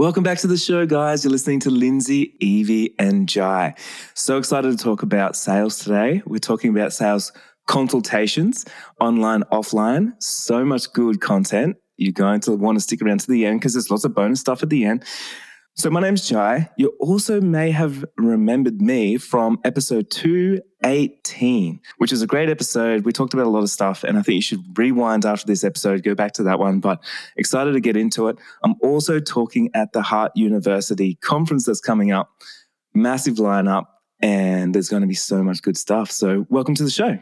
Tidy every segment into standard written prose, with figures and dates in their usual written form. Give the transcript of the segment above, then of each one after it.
Welcome back to the show, guys. You're listening to Lindsay, Evie, and Jai. So excited to talk about sales today. We're talking about sales consultations, online, offline. So much good content. You're going to want to stick around to the end because there's lots of bonus stuff at the end. So my name's Jai. You also may have remembered me from episode 218, which is a great episode. We talked about a lot of stuff, and I think you should rewind after this episode, go back to that one, but excited to get into it. I'm also talking at the Heart University conference that's coming up, massive lineup, and there's going to be so much good stuff. So welcome to the show.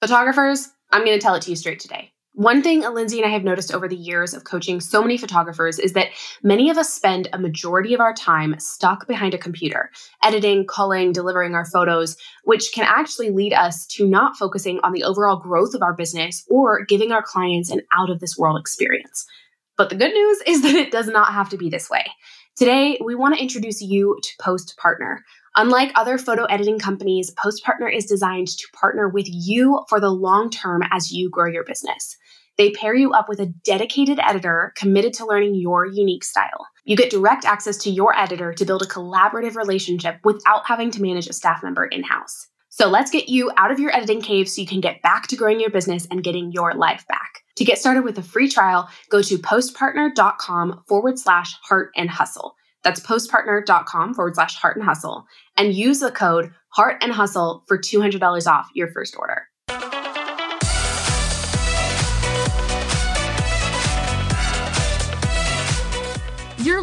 Photographers, I'm going to tell it to you straight today. One thing Lindsay and I have noticed over the years of coaching so many photographers is that many of us spend a majority of our time stuck behind a computer, editing, culling, delivering our photos, which can actually lead us to not focusing on the overall growth of our business or giving our clients an out-of-this-world experience. But the good news is that it does not have to be this way. Today, we want to introduce you to Post Partner. Unlike other photo editing companies, Post Partner is designed to partner with you for the long term as you grow your business. They pair you up with a dedicated editor committed to learning your unique style. You get direct access to your editor to build a collaborative relationship without having to manage a staff member in-house. So let's get you out of your editing cave so you can get back to growing your business and getting your life back. To get started with a free trial, go to postpartner.com/heart and hustle. That's postpartner.com/heart and hustle and use the code heart and hustle for $200 off your first order. You're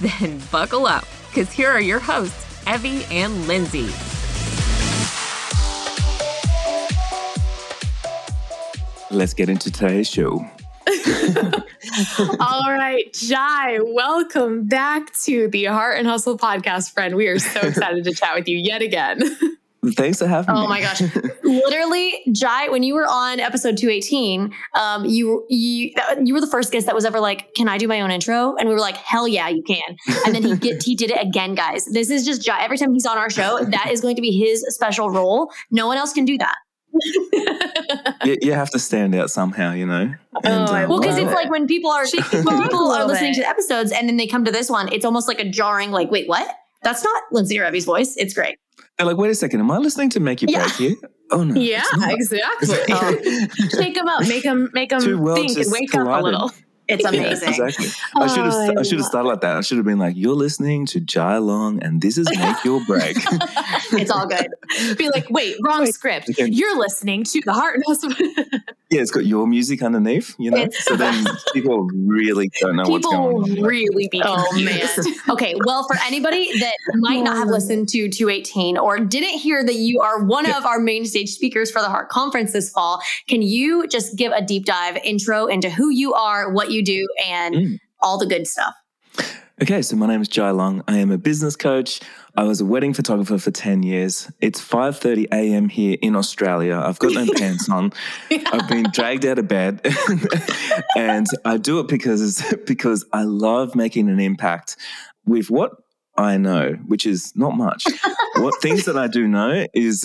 Then buckle up, because here are your hosts, Evie and Lindsay. Let's get into today's show. All right, Jai, welcome back to the Heart and Hustle podcast, friend. We are so excited to chat with you yet again. Thanks for having me. Oh my gosh. Literally, Jai, when you were on episode 218, you were the first guest that was ever like, can I do my own intro? And we were like, hell yeah, you can. And then he did it again, guys. This is just Jai. Every time he's on our show, that is going to be his special role. No one else can do that. You have to stand out somehow, you know. And, well, because it's like when people are listening to the episodes and then they come to this one, it's almost like a jarring, like, wait, what? That's not Lindsay or Evie's voice. It's great. They're like, wait a second, am I listening to Make Your Break here? Oh no. Yeah, exactly. Shake them up, make them think and wake collided. Up a little. It's amazing. Yeah, exactly. I should have started like that. I should have been like, you're listening to Jai Long and this is Make Your Break. It's all good. Be like, wait, wrong script. Okay. You're listening to the Heart and Hustle. Yeah, it's got your music underneath, you know? So then people really don't know what's going on. People really be confused. Oh, man. Okay, well, for anybody that might not have listened to 218 or didn't hear that you are one of our main stage speakers for the Heart Conference this fall, can you just give a deep dive intro into who you are, what you do, and all the good stuff? Okay, so my name is Jai Long. I am a business coach. I was a wedding photographer for 10 years. It's 5:30 a.m. here in Australia. I've got no pants on. I've been dragged out of bed. And I do it because I love making an impact with what I know, which is not much. Things that I do know is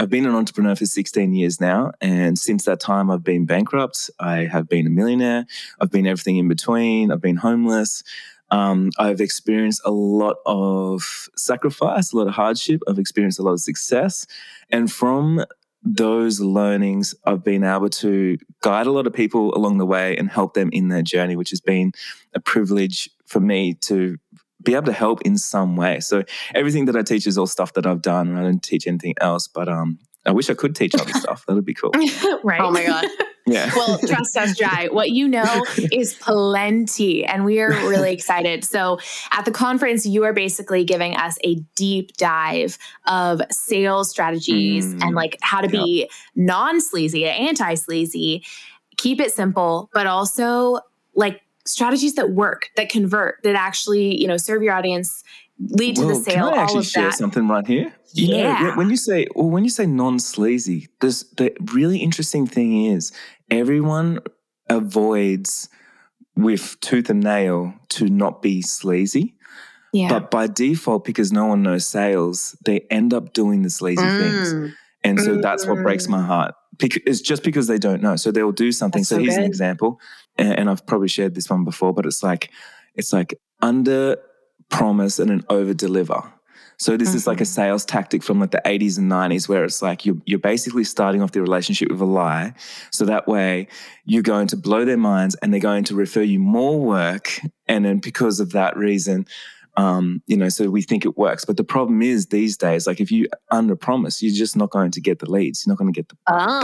I've been an entrepreneur for 16 years now, and since that time I've been bankrupt, I have been a millionaire, I've been everything in between, I've been homeless. I've experienced a lot of sacrifice, a lot of hardship, I've experienced a lot of success, and from those learnings, I've been able to guide a lot of people along the way and help them in their journey, which has been a privilege for me to be able to help in some way. So everything that I teach is all stuff that I've done, and I don't teach anything else, but I wish I could teach other stuff. That would be cool. Right. Oh my God. Yeah. Well, trust us, Jai. What you know is plenty, and we are really excited. So at the conference, you are basically giving us a deep dive of sales strategies and like how to be non-sleazy, anti-sleazy, keep it simple, but also like strategies that work, that convert, that actually, you know, serve your audience, lead to the sale, all of that. Can I actually share something right here? You know, when you say non-sleazy, the really interesting thing is everyone avoids with tooth and nail to not be sleazy. Yeah. But by default, because no one knows sales, they end up doing the sleazy things. And so that's what breaks my heart. It's just because they don't know. So they'll do something. So here's an example, and I've probably shared this one before, but it's like under promise and an over deliver. So this is like a sales tactic from like the 80s and 90s where it's like you're basically starting off the relationship with a lie. So that way you're going to blow their minds and they're going to refer you more work. And then because of that reason, you know, so we think it works. But the problem is these days, like if you underpromise, you're just not going to get the leads. You're not going to get the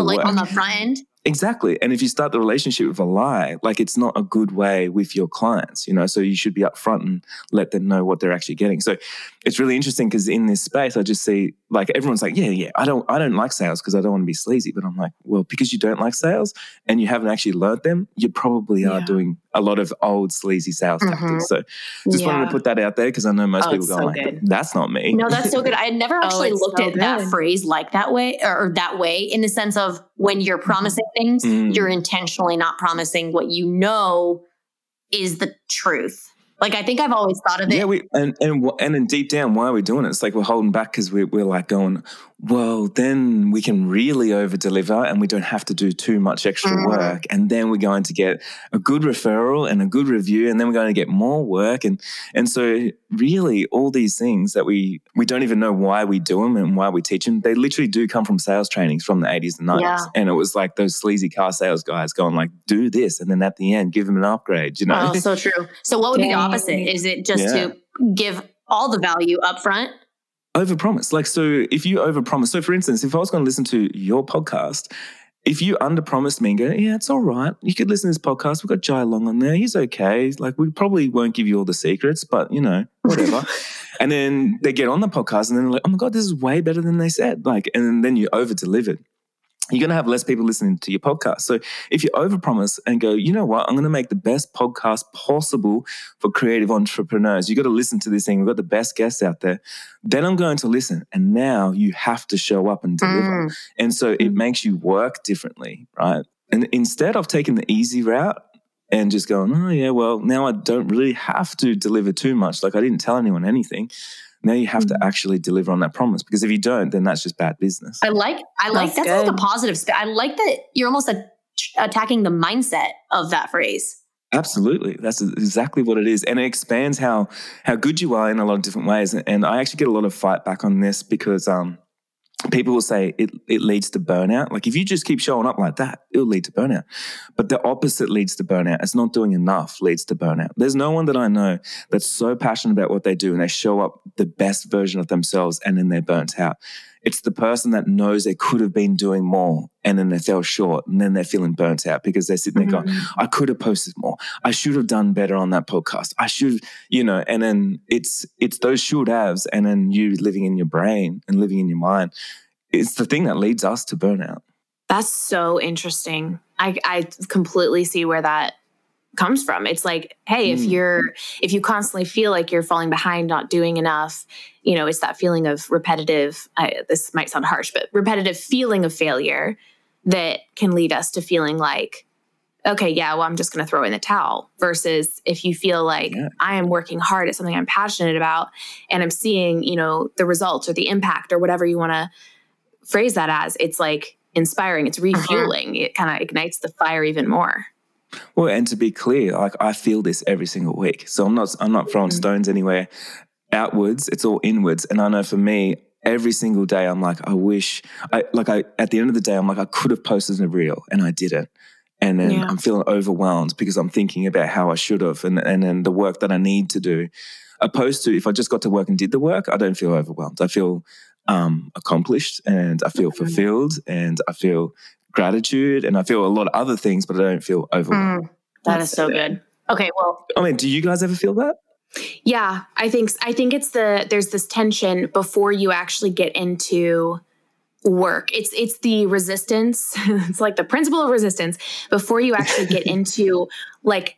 like work on the front end. Exactly. And if you start the relationship with a lie, like it's not a good way with your clients, you know, so you should be upfront and let them know what they're actually getting. So it's really interesting because in this space, I just see like everyone's like, I don't like sales because I don't want to be sleazy. But I'm like, well, because you don't like sales and you haven't actually learned them, you probably are doing a lot of old sleazy sales tactics. So just wanted to put that out there because I know most people go like, that's not me. No, that's so good. I had never actually looked at that phrase like that way or that way in the sense of when you're promising things, you're intentionally not promising what you know is the truth. Like, I think I've always thought of it. Yeah, and then deep down, why are we doing it? It's like we're holding back because we're like going, well, then we can really over-deliver and we don't have to do too much extra work. And then we're going to get a good referral and a good review and then we're going to get more work. And so really all these things that we don't even know why we do them and why we teach them, they literally do come from sales trainings from the 80s and 90s. Yeah. And it was like those sleazy car sales guys going like, do this. And then at the end, give them an upgrade, you know? Oh, so true. So what would be the opposite? Is it just to give all the value up front? Overpromise. Like, so if you overpromise, so for instance, if I was going to listen to your podcast, if you underpromised me and go, yeah, it's all right, you could listen to this podcast. We've got Jai Long on there. He's okay. Like, we probably won't give you all the secrets, but, you know, whatever. And then they get on the podcast and then they're like, oh my God, this is way better than they said. Like, and then you over-delivered. You're going to have less people listening to your podcast. So if you overpromise and go, you know what, I'm going to make the best podcast possible for creative entrepreneurs. You've got to listen to this thing. We've got the best guests out there. Then I'm going to listen. And now you have to show up and deliver. And so it makes you work differently, right? And instead of taking the easy route and just going, oh, yeah, well, now I don't really have to deliver too much. Like I didn't tell anyone anything. Now you have to actually deliver on that promise because if you don't, then that's just bad business. I like that's good. Like a positive. I like that you're almost attacking the mindset of that phrase. Absolutely. That's exactly what it is. And it expands how good you are in a lot of different ways. And I actually get a lot of fight back on this because people will say it leads to burnout. Like if you just keep showing up like that, it'll lead to burnout. But the opposite leads to burnout. It's not doing enough leads to burnout. There's no one that I know that's so passionate about what they do and they show up the best version of themselves and then they're burnt out. It's the person that knows they could have been doing more and then they fell short and then they're feeling burnt out because they're sitting there going, I could have posted more. I should have done better on that podcast. I should, you know, and then it's those should haves and then you living in your brain and living in your mind. It's the thing that leads us to burnout. That's so interesting. I completely see where that comes from. It's like, hey, if you constantly feel like you're falling behind, not doing enough, you know, it's that feeling of repetitive, this might sound harsh, but repetitive feeling of failure that can lead us to feeling like, okay, yeah, well, I'm just going to throw in the towel versus if you feel like I am working hard at something I'm passionate about and I'm seeing, you know, the results or the impact or whatever you want to phrase that as, it's like inspiring, it's refueling. It kind of ignites the fire even more. Well, and to be clear, like I feel this every single week. So I'm not throwing stones anywhere outwards. It's all inwards. And I know for me, every single day I'm like, at the end of the day, I'm like, I could have posted a reel and I didn't. And then I'm feeling overwhelmed because I'm thinking about how I should have and then the work that I need to do. Opposed to if I just got to work and did the work, I don't feel overwhelmed. I feel accomplished and I feel fulfilled and I feel gratitude and I feel a lot of other things, but I don't feel overwhelmed. That is so good. Okay. Well, I mean, do you guys ever feel that? Yeah, I think it's there's this tension before you actually get into work. It's the resistance. It's like the principle of resistance before you actually get into like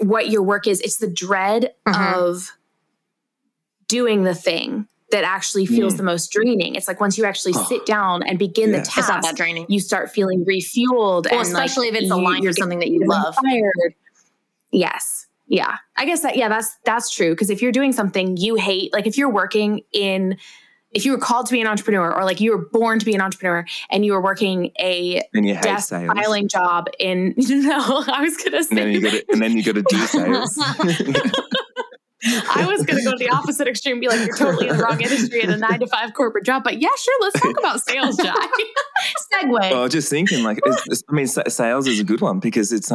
what your work is. It's the dread of doing the thing that actually feels the most draining. It's like once you actually sit down and begin the task, it's not that draining. You start feeling refueled. Well, and especially if it's aligned with something that you love. Inspired. Yes. Yeah. I guess that, that's true. Cause if you're doing something you hate, like if you're working in, if you were called to be an entrepreneur or like you were born to be an entrepreneur and you were working desk filing job in, and then you go to do sales. I was going to go to the opposite extreme and be like, you're totally in the wrong industry at a 9-to-5 corporate job. But yeah, sure. Let's talk about sales, Jai. Segue. Well, I was just thinking like, sales is a good one because it's,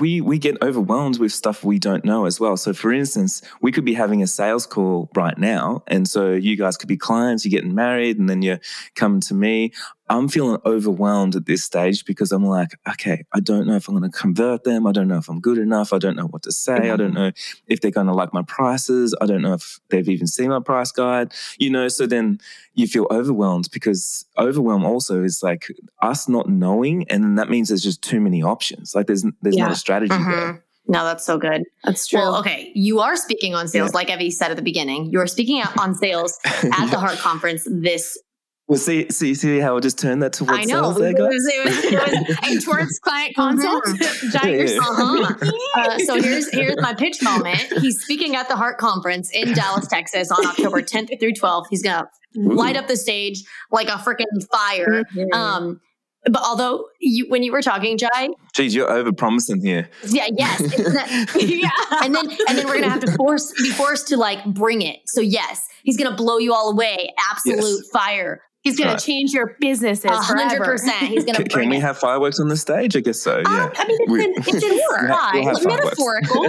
we get overwhelmed with stuff we don't know as well. So for instance, we could be having a sales call right now. And so you guys could be clients, you're getting married and then you're coming to me. I'm feeling overwhelmed at this stage because I'm like, okay, I don't know if I'm going to convert them. I don't know if I'm good enough. I don't know what to say. Mm-hmm. I don't know if they're going to like my prices. I don't know if they've even seen my price guide, you know? So then you feel overwhelmed because overwhelm also is like us not knowing. And then that means there's just too many options. Like there's not a strategy there. No, that's so good. That's true. Well, okay. You are speaking on sales. Like Evie said at the beginning, you're speaking on sales at the Heart Conference this Well, see how I just turned that towards sales there, guys? It was towards client consult. So here's my pitch moment. He's speaking at the Heart Conference in Dallas, Texas on October 10th through 12th. He's going to light up the stage like a freaking fire. Mm-hmm. But although when you were talking, Jai, geez, you're overpromising here. Yeah, yes, yeah. And then we're gonna have to be forced to like bring it. So yes, he's gonna blow you all away. Absolute fire. He's gonna change your businesses 100%. He's gonna. Can we have fireworks on the stage? I guess so. Yeah. I mean, it's in sky. We'll metaphorical.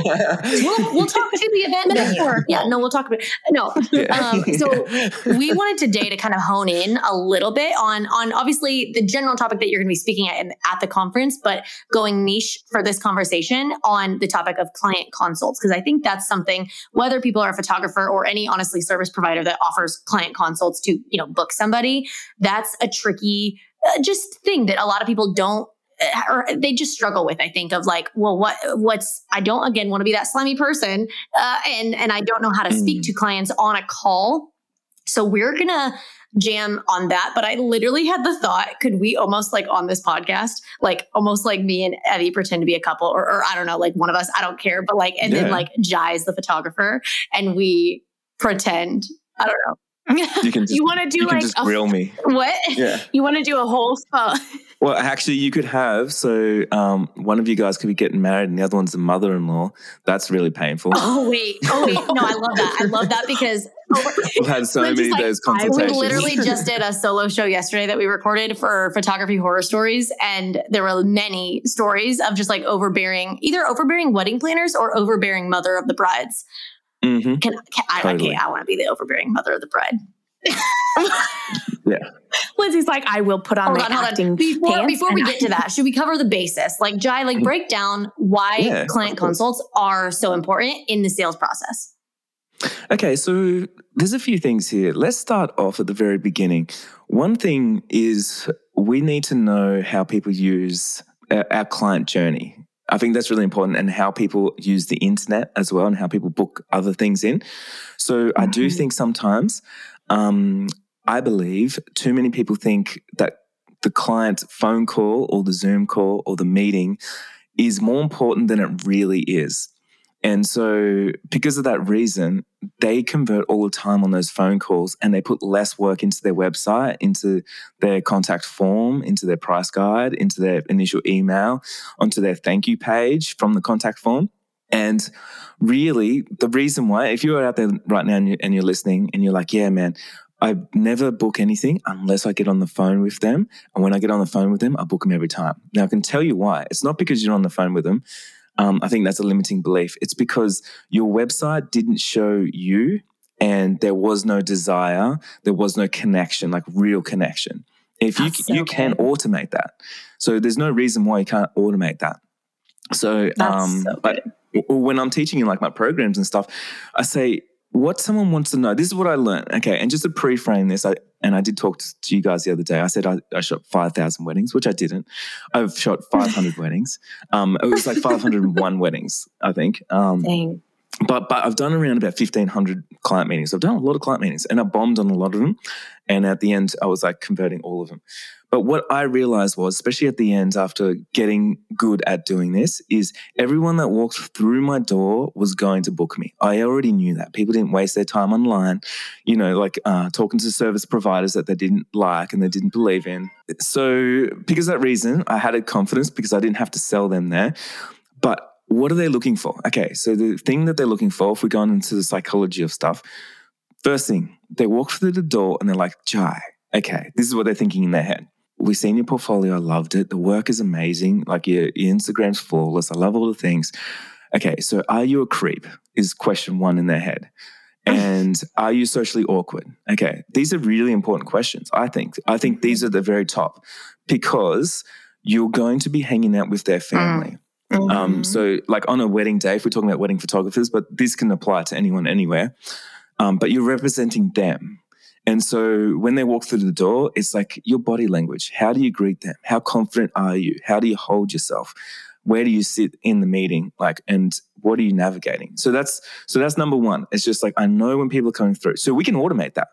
we'll talk to the event metaphor. Yeah. No, we'll talk about it. No. Yeah. So we wanted today to kind of hone in a little bit on obviously the general topic that you're going to be speaking at the conference, but going niche for this conversation on the topic of client consults because I think that's something whether people are a photographer or any honestly service provider that offers client consults to book somebody. That's a tricky just thing that a lot of people don't, or they just struggle with, I think, of like, well, I don't, again, want to be that slimy person. And I don't know how to speak to clients on a call. So we're going to jam on that. But I literally had the thought, could we almost like on this podcast, like almost like me and Evie pretend to be a couple or I don't know, like one of us, I don't care. But like, and then like Jai's the photographer and we pretend, I don't know. You want to do like just reel me. What? Yeah. You want to do a whole spot? Well, actually, you could have. So one of you guys could be getting married, and the other one's the mother-in-law. That's really painful. Oh wait. No, I love that. I love that because we've had so many of those consultations. We literally just did a solo show yesterday that we recorded for Photography Horror Stories, and there were many stories of just like either overbearing wedding planners or overbearing mother of the brides. Mm-hmm. Totally. I want to be the overbearing mother of the bride. Yeah. Lindsay's like, I will put on my acting pants. Before we get to that, should we cover the basis? Like, Jai, like break down why client consults are so important in the sales process. Okay, so there's a few things here. Let's start off at the very beginning. One thing is we need to know how people use our client journey. I think that's really important and how people use the internet as well and how people book other things in. So I do think sometimes, I believe too many people think that the client phone call or the Zoom call or the meeting is more important than it really is. And so because of that reason, they convert all the time on those phone calls and they put less work into their website, into their contact form, into their price guide, into their initial email, onto their thank you page from the contact form. And really the reason why, if you're out there right now and you're listening and you're like, yeah, man, I never book anything unless I get on the phone with them. And when I get on the phone with them, I book them every time. Now I can tell you why. It's not because you're on the phone with them. I think that's a limiting belief. It's because your website didn't show you and there was no desire, there was no connection, like real connection. You can automate that. So there's no reason why you can't automate that. So, but when I'm teaching in like my programs and stuff, I say, what someone wants to know, this is what I learned. Okay. And just to pre-frame this, I and I did talk to you guys the other day. I said I shot 5,000 weddings, which I didn't. I've shot 500 weddings. It was like 501 weddings, I think. Dang. But I've done around about 1,500 client meetings. I've done a lot of client meetings and I bombed on a lot of them. And at the end, I was like converting all of them. But what I realized was, especially at the end after getting good at doing this, is everyone that walked through my door was going to book me. I already knew that. People didn't waste their time online, you know, like talking to service providers that they didn't like and they didn't believe in. So because of that reason, I had a confidence because I didn't have to sell them there. But what are they looking for? Okay, so the thing that they're looking for, if we're going into the psychology of stuff, first thing, they walk through the door and they're like, Jai, okay, this is what they're thinking in their head. We've seen your portfolio. I loved it. The work is amazing. Like your Instagram's flawless. I love all the things. Okay, so are you a creep is question one in their head. And are you socially awkward? Okay, these are really important questions, I think. I think these are the very top because you're going to be hanging out with their family. Mm-hmm. So like on a wedding day, if we're talking about wedding photographers, but this can apply to anyone anywhere, but you're representing them. And so when they walk through the door, it's like your body language. How do you greet them? How confident are you? How do you hold yourself? Where do you sit in the meeting? Like, and what are you navigating? So that's number one. It's just like, I know when people are coming through. So we can automate that.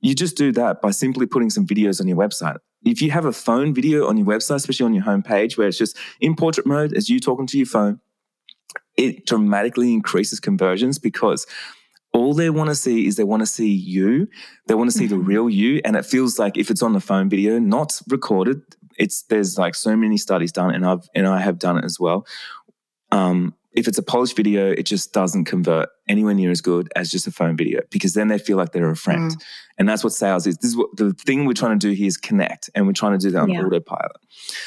You just do that by simply putting some videos on your website. If you have a phone video on your website, especially on your homepage, where it's just in portrait mode, as you talking to your phone, it dramatically increases conversions because all they want to see is they want to see you. They want to see the real you. And it feels like if it's on the phone video, not recorded, there's like so many studies done and I have done it as well. If it's a polished video, it just doesn't convert anywhere near as good as just a phone video because then they feel like they're a friend. Mm. And that's what sales is. This is what the thing we're trying to do here is connect, and we're trying to do that on autopilot.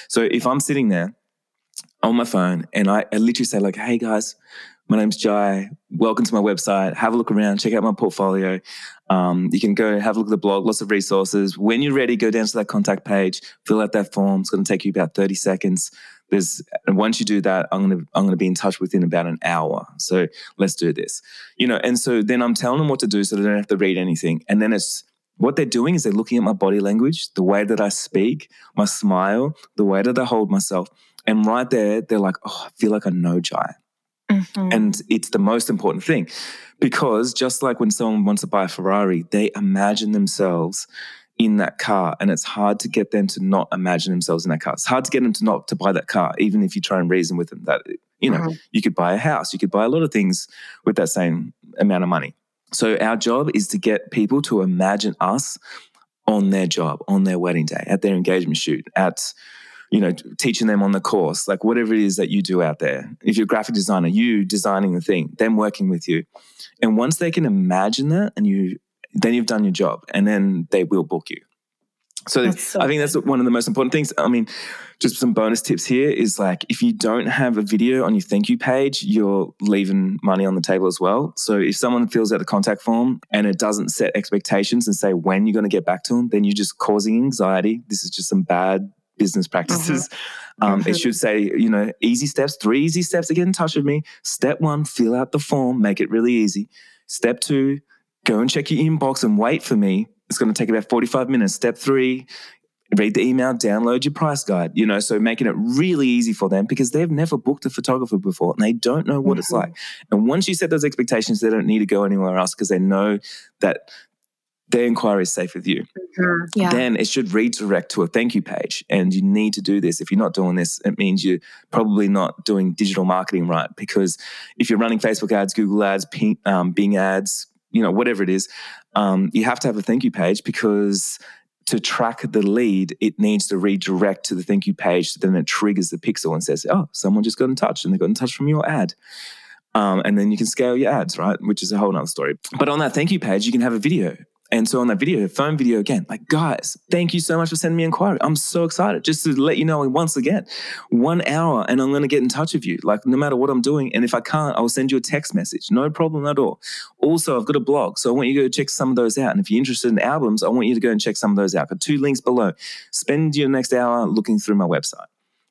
So if I'm sitting there on my phone and I literally say like, hey guys, my name's Jai. Welcome to my website. Have a look around. Check out my portfolio. You can go have a look at the blog, lots of resources. When you're ready, go down to that contact page, fill out that form. It's going to take you about 30 seconds. And once you do that, I'm going to be in touch within about an hour. So let's do this. You know, and so then I'm telling them what to do so they don't have to read anything. And then it's what they're doing is they're looking at my body language, the way that I speak, my smile, the way that I hold myself. And right there, they're like, oh, I feel like I know Jai. Mm-hmm. And it's the most important thing because just like when someone wants to buy a Ferrari, they imagine themselves in that car, and it's hard to get them to not imagine themselves in that car. It's hard to get them to not to buy that car, even if you try and reason with them that, you know, you could buy a house, you could buy a lot of things with that same amount of money. So our job is to get people to imagine us on their job, on their wedding day, at their engagement shoot, at you know, teaching them on the course, like whatever it is that you do out there. If you're a graphic designer, you designing the thing, them working with you. And once they can imagine that and then you've done your job and then they will book you. So I think that's one of the most important things. I mean, just some bonus tips here is like if you don't have a video on your thank you page, you're leaving money on the table as well. So if someone fills out the contact form and it doesn't set expectations and say when you're going to get back to them, then you're just causing anxiety. This is just some bad business practices. It should say, you know, easy steps, 3 easy steps to get in touch with me. Step 1, fill out the form, make it really easy. Step 2, go and check your inbox and wait for me. It's going to take about 45 minutes. Step 3, read the email, download your price guide, you know, so making it really easy for them because they've never booked a photographer before and they don't know what it's like. And once you set those expectations, they don't need to go anywhere else because they know that their inquiry is safe with you. Mm-hmm. Yeah. Then it should redirect to a thank you page. And you need to do this. If you're not doing this, it means you're probably not doing digital marketing right. Because if you're running Facebook ads, Google ads, Bing ads, you know, whatever it is, you have to have a thank you page because to track the lead, it needs to redirect to the thank you page. So then it triggers the pixel and says, oh, someone just got in touch and they got in touch from your ad. And then you can scale your ads, right? Which is a whole nother story. But on that thank you page, you can have a video. And so on that video, phone video again, like, guys, thank you so much for sending me an inquiry. I'm so excited just to let you know once again, 1 hour and I'm going to get in touch with you, like no matter what I'm doing. And if I can't, I'll send you a text message. No problem at all. Also, I've got a blog. So I want you to go check some of those out. And if you're interested in albums, I want you to go and check some of those out. I've got 2 links below. Spend your next hour looking through my website.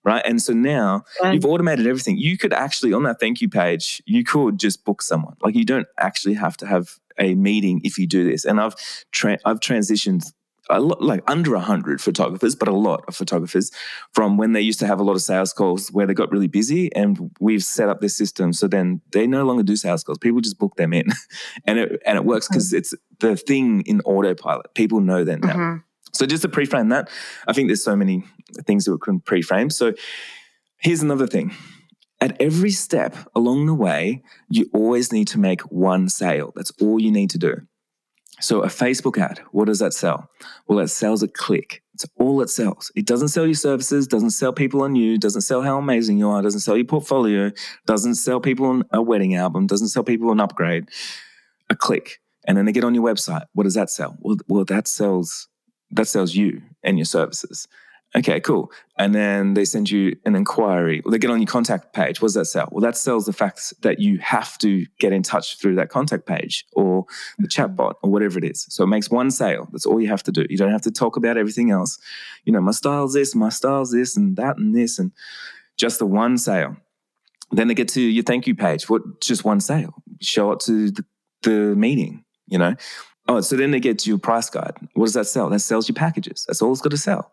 Right. And so now you've automated everything. You could actually, on that thank you page, you could just book someone. Like you don't actually have to have a meeting if you do this. And I've transitioned like under 100 photographers, but a lot of photographers from when they used to have a lot of sales calls where they got really busy, and we've set up this system. So then they no longer do sales calls. People just book them in and it works because it's the thing in autopilot. People know that now. Mm-hmm. So just to pre-frame that, I think there's so many things that we can pre-frame. So here's another thing. At every step along the way, you always need to make one sale. That's all you need to do. So a Facebook ad, what does that sell? Well, it sells a click. It's all it sells. It doesn't sell your services, doesn't sell people on you, doesn't sell how amazing you are, doesn't sell your portfolio, doesn't sell people on a wedding album, doesn't sell people an upgrade. A click. And then they get on your website. What does that sell? Well, that sells you and your services. Okay, cool. And then they send you an inquiry. Well, they get on your contact page. What does that sell? Well, that sells the fact that you have to get in touch through that contact page or the chatbot or whatever it is. So it makes one sale. That's all you have to do. You don't have to talk about everything else. You know, my style's this and that and this, and just the one sale. Then they get to your thank you page. What? Just one sale. Show up to the meeting, you know. Oh, so then they get to your price guide. What does that sell? That sells your packages. That's all it's got to sell.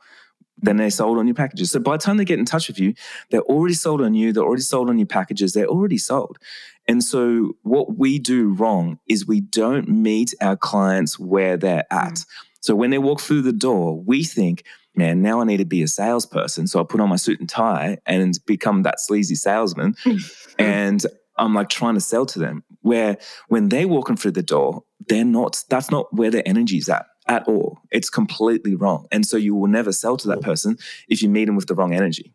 Then they're sold on your packages. So by the time they get in touch with you, they're already sold on you. They're already sold on your packages. They're already sold. And so what we do wrong is we don't meet our clients where they're at. Mm-hmm. So when they walk through the door, we think, man, now I need to be a salesperson. So I put on my suit and tie and become that sleazy salesman. And I'm like trying to sell to them. Where when they're walking through the door, that's not where their energy's at all. It's completely wrong. And so you will never sell to that person if you meet them with the wrong energy.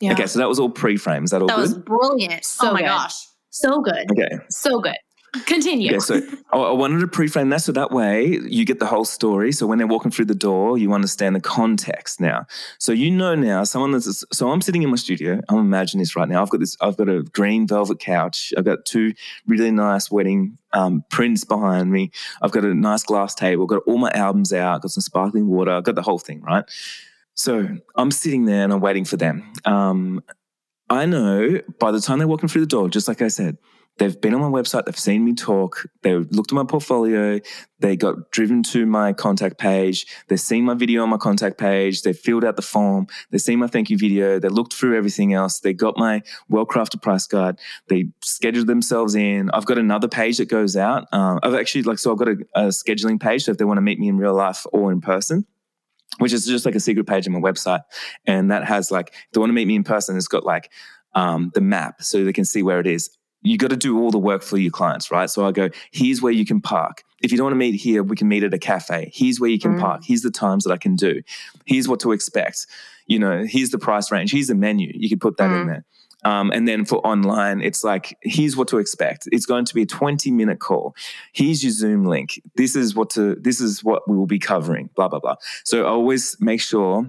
Yeah. Okay, so that was all pre-frame. Is that all good? That was brilliant. So oh my gosh. So good. Okay. So good. Continue. Okay, so I wanted to pre-frame that so that way you get the whole story. So when they're walking through the door, you understand the context now. So you know now someone that's... So I'm sitting in my studio. I'm imagining this right now. I've got a green velvet couch. I've got two really nice wedding prints behind me. I've got a nice glass table. I've got all my albums out. I've got some sparkling water. I've got the whole thing, right? So I'm sitting there and I'm waiting for them. I know by the time they're walking through the door, just like I said, they've been on my website, they've seen me talk, they've looked at my portfolio, they got driven to my contact page, they've seen my video on my contact page, they filled out the form, they've seen my thank you video, they looked through everything else, they got my well-crafted price guide, they scheduled themselves in. I've got another page that goes out. I've got a scheduling page, so if they want to meet me in real life or in person, which is just like a secret page on my website. And that has like, if they want to meet me in person, it's got like the map so they can see where it is. You got to do all the work for your clients, right? So I go, here's where you can park. If you don't want to meet here, we can meet at a cafe. Here's where you can park. Here's the times that I can do. Here's what to expect. You know, here's the price range. Here's the menu. You could put that in there. And then for online, it's like, here's what to expect. It's going to be a 20-minute call. Here's your Zoom link. This is what we will be covering, blah, blah, blah. So I always make sure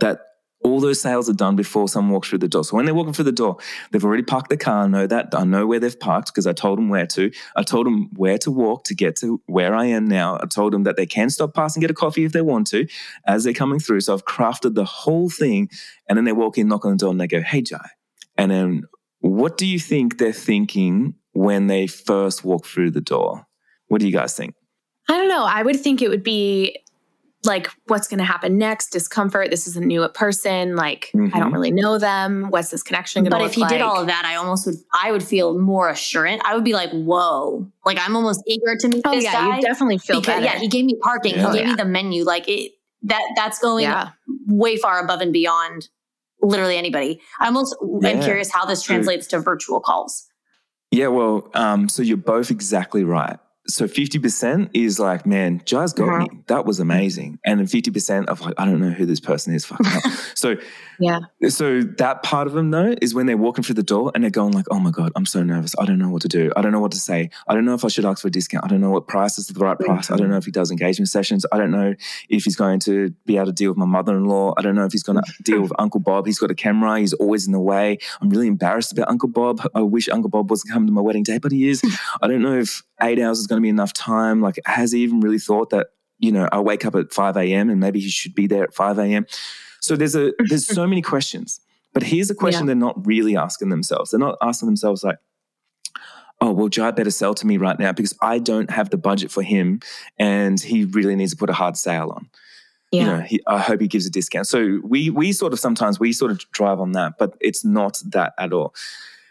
that all those sales are done before someone walks through the door. So when they're walking through the door, they've already parked the car. I know that. I know where they've parked because I told them where to. I told them where to walk to get to where I am now. I told them that they can stop past and get a coffee if they want to as they're coming through. So I've crafted the whole thing. And then they walk in, knock on the door, and they go, hey, Jai. And then what do you think they're thinking when they first walk through the door? What do you guys think? I don't know. I would think it would be... like, what's going to happen next? Discomfort. This is a new person. Like, I don't really know them. What's this connection going to look like? But if he did all of that, I would feel more assurant. I would be like, whoa. Like, I'm almost eager to meet this guy. You definitely feel better. Yeah, he gave me parking. Yeah. He gave me the menu. Like, that's going way far above and beyond literally anybody. I'm curious how this translates to virtual calls. Yeah, well, so you're both exactly right. So 50% is like, man, Jai's got me. That was amazing. And then 50% of like, I don't know who this person is. Fuck up. So that part of them though is when they're walking through the door and they're going like, oh my God, I'm so nervous. I don't know what to do. I don't know what to say. I don't know if I should ask for a discount. I don't know what price is the right price. I don't know if he does engagement sessions. I don't know if he's going to be able to deal with my mother-in-law. I don't know if he's going to deal with Uncle Bob. He's got a camera. He's always in the way. I'm really embarrassed about Uncle Bob. I wish Uncle Bob wasn't coming to my wedding day, but he is. I don't know if 8 hours is going to be enough time. Like, has he even really thought that, you know, I wake up at 5 a.m. and maybe he should be there at 5 a.m.? So there's so many questions. But here's a question they're not really asking themselves. They're not asking themselves like, oh, well, Jai better sell to me right now because I don't have the budget for him and he really needs to put a hard sale on. Yeah. You know, I hope he gives a discount. So we sometimes drive on that, but it's not that at all.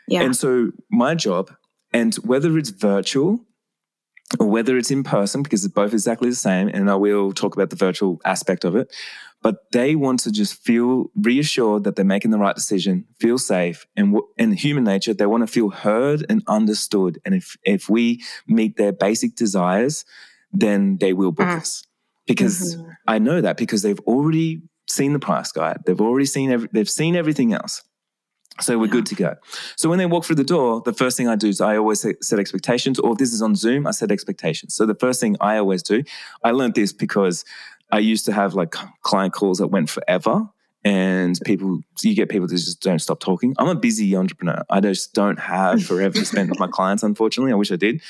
Yeah. And so my job, and whether it's virtual or whether it's in person, because it's both exactly the same, and I will talk about the virtual aspect of it, but they want to just feel reassured that they're making the right decision, feel safe, and in human nature, they want to feel heard and understood. And if we meet their basic desires, then they will book us. Because mm-hmm. I know that because they've already seen the price guide. They've already seen they've seen everything else. So we're good to go. So when they walk through the door, the first thing I do is I always set expectations, or if this is on Zoom, I set expectations. So the first thing I always do, I learned this because I used to have like client calls that went forever, and you get people that just don't stop talking. I'm a busy entrepreneur. I just don't have forever to spend with my clients, unfortunately. I wish I did.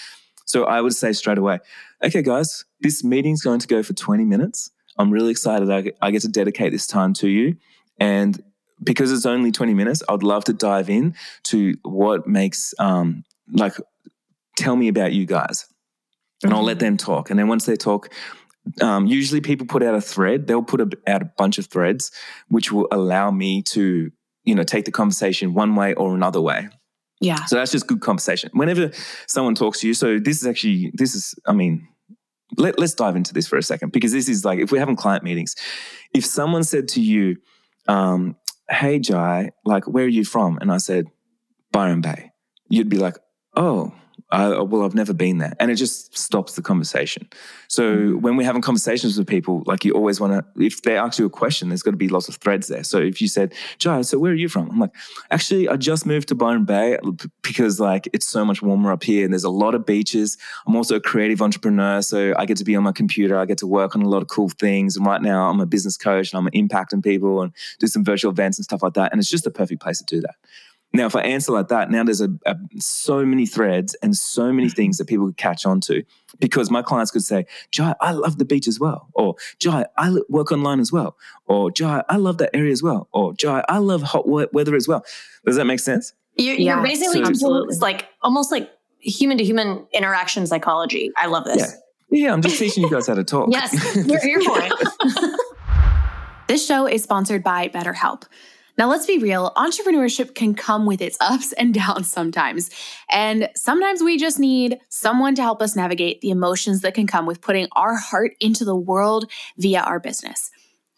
So I would say straight away, okay, guys, this meeting's going to go for 20 minutes. I'm really excited. I get to dedicate this time to you. And because it's only 20 minutes, I'd love to dive in to what makes, tell me about you guys. And I'll let them talk. And then once they talk, usually people put out a thread. They'll put out a bunch of threads, which will allow me to, you know, take the conversation one way or another way. Yeah. So that's just good conversation. Whenever someone talks to you, so let's dive into this for a second, because this is like, if we're having client meetings, if someone said to you, hey, Jai, like, where are you from? And I said, Byron Bay. You'd be like, oh, I've never been there. And it just stops the conversation. So when we're having conversations with people, like, you always want to, if they ask you a question, there's got to be lots of threads there. So if you said, Jai, so where are you from? I'm like, actually, I just moved to Byron Bay because like it's so much warmer up here and there's a lot of beaches. I'm also a creative entrepreneur. So I get to be on my computer. I get to work on a lot of cool things. And right now I'm a business coach and I'm impacting people and do some virtual events and stuff like that. And it's just the perfect place to do that. Now, if I answer like that, now there's so many threads and so many things that people could catch on to, because my clients could say, Jai, I love the beach as well. Or, Jai, I work online as well. Or, Jai, I love that area as well. Or, Jai, I love hot weather as well. Does that make sense? You're basically like almost like human-to-human interaction psychology. I love this. Yeah, I'm just teaching you guys how to talk. Yes, we're here for it. This show is sponsored by BetterHelp. Now, let's be real, entrepreneurship can come with its ups and downs sometimes. And sometimes we just need someone to help us navigate the emotions that can come with putting our heart into the world via our business.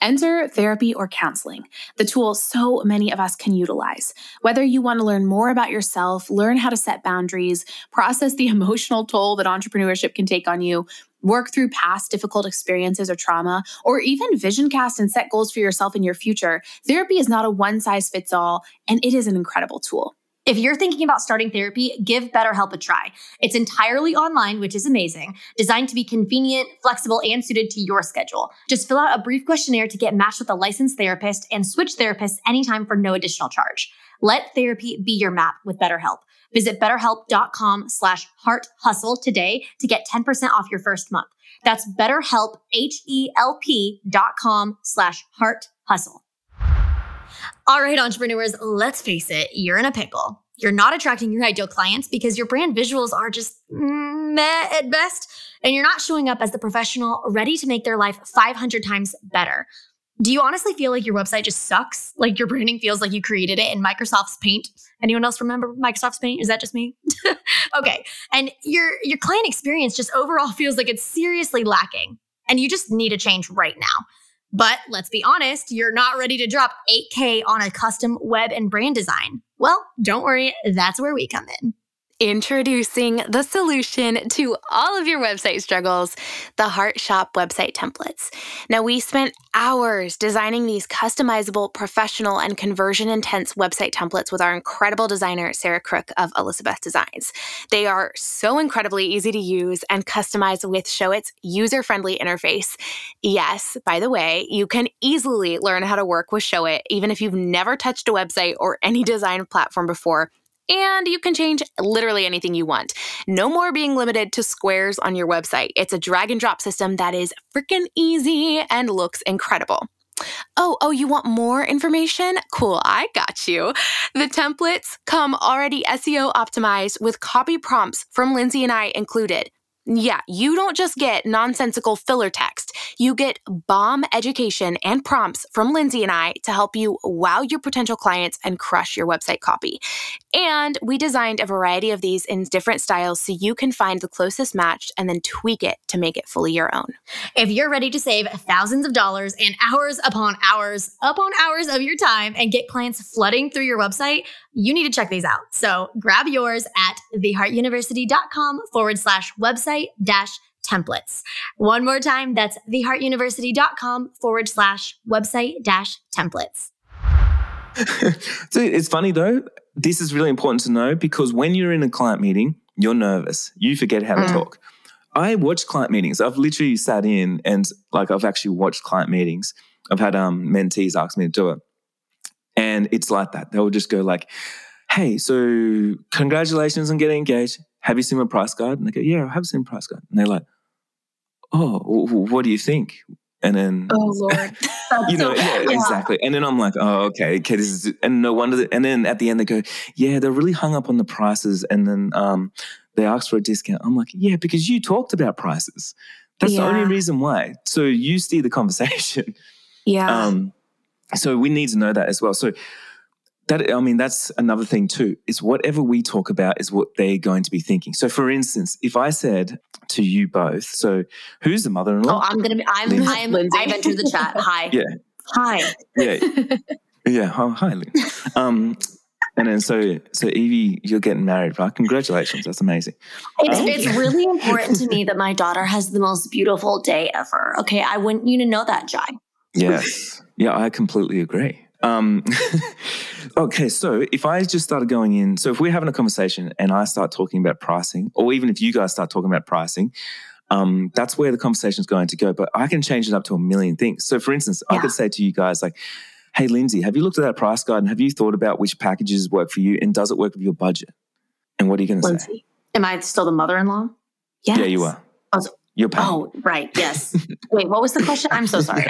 Enter therapy or counseling, the tool so many of us can utilize. Whether you want to learn more about yourself, learn how to set boundaries, process the emotional toll that entrepreneurship can take on you, work through past difficult experiences or trauma, or even vision cast and set goals for yourself in your future, therapy is not a one-size-fits-all, and it is an incredible tool. If you're thinking about starting therapy, give BetterHelp a try. It's entirely online, which is amazing, designed to be convenient, flexible, and suited to your schedule. Just fill out a brief questionnaire to get matched with a licensed therapist and switch therapists anytime for no additional charge. Let therapy be your map with BetterHelp. Visit BetterHelp.com/hearthustle today to get 10% off your first month. That's BetterHelp, HELP.com/hearthustle. All right, entrepreneurs, let's face it, you're in a pickle. You're not attracting your ideal clients because your brand visuals are just meh at best, and you're not showing up as the professional ready to make their life 500 times better. Do you honestly feel like your website just sucks? Like your branding feels like you created it in Microsoft's Paint? Anyone else remember Microsoft's Paint? Is that just me? Okay. And your client experience just overall feels like it's seriously lacking, and you just need a change right now. But let's be honest, you're not ready to drop $8,000 on a custom web and brand design. Well, don't worry, that's where we come in. Introducing the solution to all of your website struggles, the Heart Shop website templates. Now, we spent hours designing these customizable, professional, and conversion-intense website templates with our incredible designer, Sarah Crook of Elizabeth Designs. They are so incredibly easy to use and customize with Showit's user-friendly interface. Yes, by the way, you can easily learn how to work with Showit even if you've never touched a website or any design platform before. And you can change literally anything you want. No more being limited to squares on your website. It's a drag and drop system that is freaking easy and looks incredible. Oh, you want more information? Cool, I got you. The templates come already SEO optimized with copy prompts from Lindsay and I included. Yeah, you don't just get nonsensical filler text. You get bomb education and prompts from Lindsay and I to help you wow your potential clients and crush your website copy. And we designed a variety of these in different styles so you can find the closest match and then tweak it to make it fully your own. If you're ready to save thousands of dollars and hours upon hours of your time and get clients flooding through your website, you need to check these out. So grab yours at theheartuniversity.com/website-templates. One more time, that's theheartuniversity.com/website-templates. So it's funny though. This is really important to know because when you're in a client meeting, you're nervous. You forget how to talk. I watch client meetings. I've literally sat in and I've actually watched client meetings. I've had mentees ask me to do it. And it's like that. They'll just go hey, so congratulations on getting engaged. Have you seen my price guide? And they go, yeah, I have seen price guide. And they're like, oh, what do you think? And then, oh Lord, exactly. And then I'm like, oh, okay, this is, and no wonder. And then at the end they go, yeah, they're really hung up on the prices. And then they asked for a discount. I'm like, yeah, because you talked about prices. That's the only reason why. So you steer the conversation. Yeah. So we need to know that as well. So that's another thing too, is whatever we talk about is what they're going to be thinking. So for instance, if I said to you both, so who's the mother-in-law? Oh, I've entered the chat. Hi. Yeah. Hi. Yeah. Yeah. Oh, hi, Lindsay. And then so Evie, you're getting married, right? Congratulations. That's amazing. It's really important to me that my daughter has the most beautiful day ever. Okay. I want you to know that, Jai. Yes. Yeah, I completely agree. Okay, so if I just started going in, so if we're having a conversation and I start talking about pricing, or even if you guys start talking about pricing, that's where the conversation is going to go. But I can change it up to a million things. So for instance, I could say to you guys hey, Lindsay, have you looked at that price guide and have you thought about which packages work for you and does it work with your budget? And what are you going to say? Am I still the mother-in-law? Yes. Yeah, you are. You're paying. Oh, right. Yes. Wait, what was the question? I'm so sorry.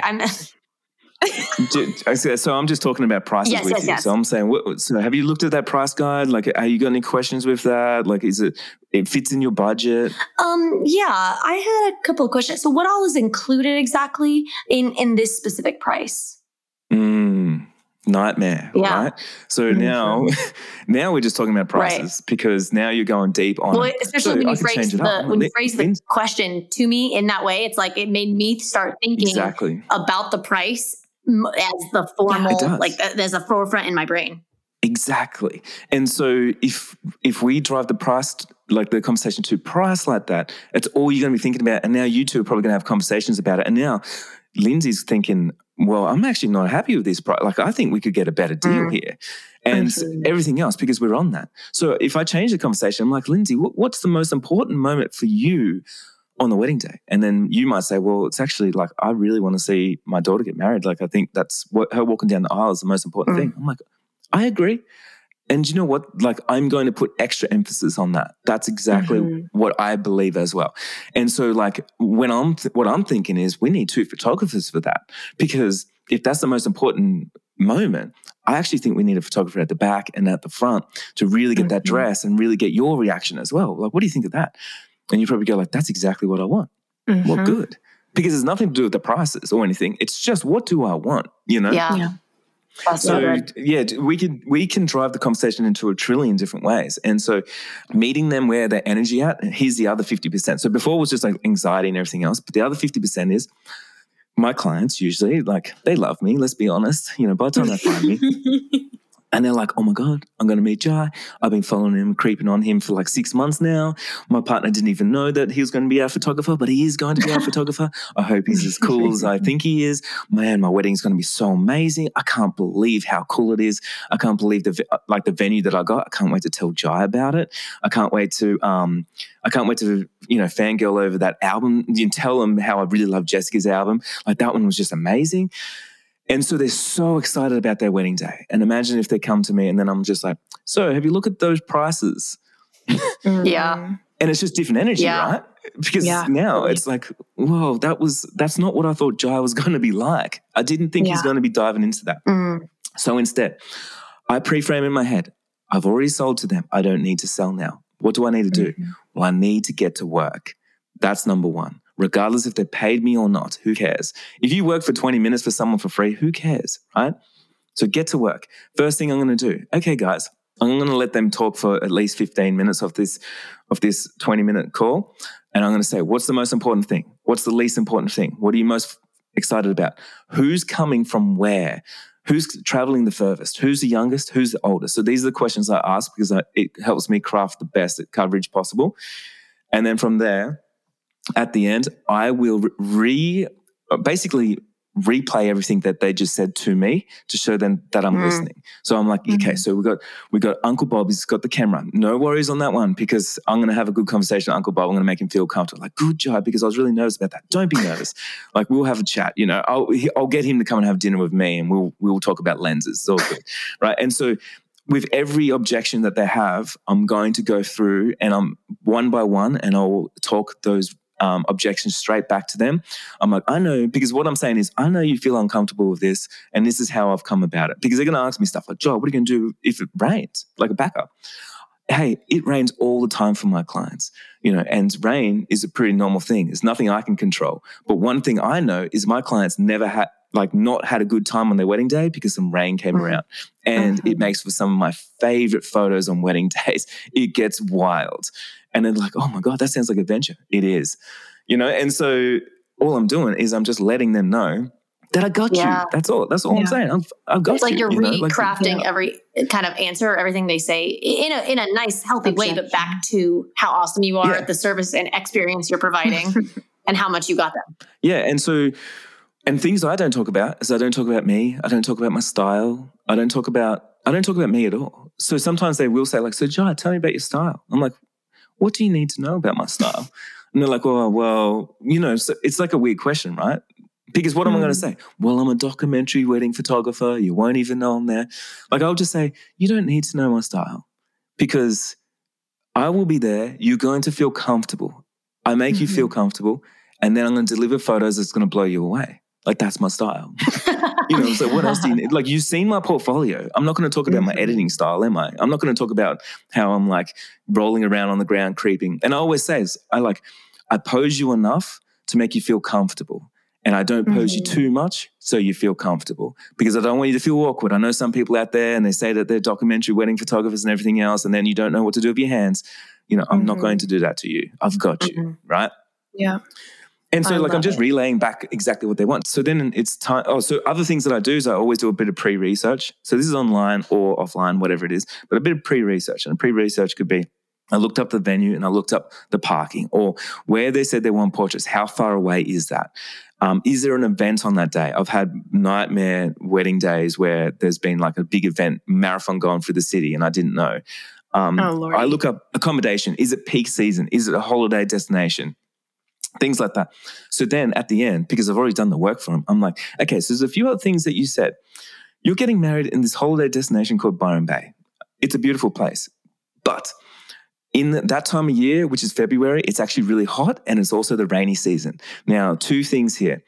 So I'm just talking about prices with you. Yes. So I'm saying, so have you looked at that price guide? Are you got any questions with that? Is it fits in your budget? Yeah, I had a couple of questions. So what all is included exactly in this specific price? Nightmare, right? So now we're just talking about prices because now you're going deep on. Well, especially so when you phrase the question to me in that way, it's it made me start thinking about the price as the formal, there's a forefront in my brain. Exactly. And so if we drive the price, the conversation to price like that, it's all you're going to be thinking about. And now you two are probably going to have conversations about it. And now Lindsay's thinking, well, I'm actually not happy with this price. I think we could get a better deal here and everything else because we're on that. So if I change the conversation, I'm like, Lindsay, what's the most important moment for you on the wedding day? And then you might say, well, it's actually I really want to see my daughter get married. I think that's what her walking down the aisle is the most important thing. I'm like, I agree. And you know what? I'm going to put extra emphasis on that. That's exactly what I believe as well. And so, when what I'm thinking is, we need two photographers for that because if that's the most important moment, I actually think we need a photographer at the back and at the front to really get that dress and really get your reaction as well. What do you think of that? And you probably go that's exactly what I want. Well, good, because it's nothing to do with the prices or anything. It's just what do I want? You know? Yeah. We can drive the conversation into a trillion different ways. And so meeting them where their energy at, and here's the other 50%. So before it was just anxiety and everything else, but the other 50% is my clients usually, they love me, let's be honest, by the time they find me. And they're oh my God, I'm going to meet Jai. I've been following him, creeping on him for 6 months now. My partner didn't even know that he was going to be our photographer, but he is going to be our photographer. I hope he's as cool as I think he is. Man, my wedding's going to be so amazing. I can't believe how cool it is. I can't believe the venue that I got. I can't wait to tell Jai about it. I can't wait to fangirl over that album and tell him how I really love Jessica's album. That one was just amazing. And so they're so excited about their wedding day. And imagine if they come to me and then I'm just so have you looked at those prices? Yeah. And it's just different energy, right? Because now it's like, whoa, that's not what I thought Jai was going to be like. I didn't think he's going to be diving into that. Mm. So instead, I pre-frame in my head, I've already sold to them. I don't need to sell now. What do I need to do? Mm-hmm. Well, I need to get to work. That's number one. Regardless if they paid me or not, who cares? If you work for 20 minutes for someone for free, who cares, right? So get to work. First thing I'm going to do, okay, guys, I'm going to let them talk for at least 15 minutes of this 20-minute call, and I'm going to say, what's the most important thing? What's the least important thing? What are you most excited about? Who's coming from where? Who's traveling the furthest? Who's the youngest? Who's the oldest? So these are the questions I ask because it helps me craft the best coverage possible. And then from there, at the end, I will basically replay everything that they just said to me to show them that I'm listening. So I'm like, okay, so we got Uncle Bob, he's got the camera. No worries on that one because I'm going to have a good conversation with Uncle Bob. I'm going to make him feel comfortable. Like, good job, because I was really nervous about that. Don't be nervous. Like, we'll have a chat, you know. I'll get him to come and have dinner with me and we'll talk about lenses. It's all good, right? And so with every objection that they have, I'm going to go through and I'm one by one and I'll talk those objections straight back to them. I'm like, I know, because what I'm saying is, I know you feel uncomfortable with this, and this is how I've come about it. Because they're going to ask me stuff like, Joe, what are you going to do if it rains? Like a backup. Hey, it rains all the time for my clients, you know, and rain is a pretty normal thing. It's nothing I can control. But one thing I know is my clients never had, like, not had a good time on their wedding day because some rain came around. And it makes for some of my favorite photos on wedding days. It gets wild. And they're like, oh my God, that sounds like adventure. It is, you know? And so all I'm doing is I'm just letting them know that I got you. That's all I'm saying. I've got you. It's like you're recrafting every kind of answer, everything they say in a nice, healthy way, but back to how awesome you are at the service and experience you're providing and how much you got them. Yeah. And so, and things I don't talk about is I don't talk about me. I don't talk about my style. I don't talk about me at all. So sometimes they will say like, so Jai, tell me about your style. I'm like, what do you need to know about my style? And they're like, oh, well, you know, so it's like a weird question, right? Because what am I going to say? Well, I'm a documentary wedding photographer. You won't even know I'm there. Like, I'll just say, you don't need to know my style because I will be there. You're going to feel comfortable. I make you feel comfortable. And then I'm going to deliver photos that's going to blow you away. Like, that's my style. You know, so what else do you need? Like, you've seen my portfolio. I'm not going to talk about my editing style, am I? I'm not going to talk about how I'm like rolling around on the ground creeping. And I always say is I pose you enough to make you feel comfortable. And I don't pose you too much so you feel comfortable because I don't want you to feel awkward. I know some people out there and they say that they're documentary wedding photographers and everything else and then you don't know what to do with your hands. You know, I'm not going to do that to you. I've got you, right? Yeah. And so I'm just relaying back exactly what they want. So then it's time. Oh, so other things that I do is I always do a bit of pre-research. So this is online or offline, whatever it is, but a bit of pre-research. And pre-research could be I looked up the venue and I looked up the parking or where they said they want portraits. How far away is that? Is there an event on that day? I've had nightmare wedding days where there's been like a big event marathon going through the city and I didn't know. I look up accommodation. Is it peak season? Is it a holiday destination? Things like that. So then at the end, because I've already done the work for them, I'm like, okay, so there's a few other things that you said. You're getting married in this holiday destination called Byron Bay. It's a beautiful place. But in that time of year, which is February, it's actually really hot and it's also the rainy season. Now, two things here.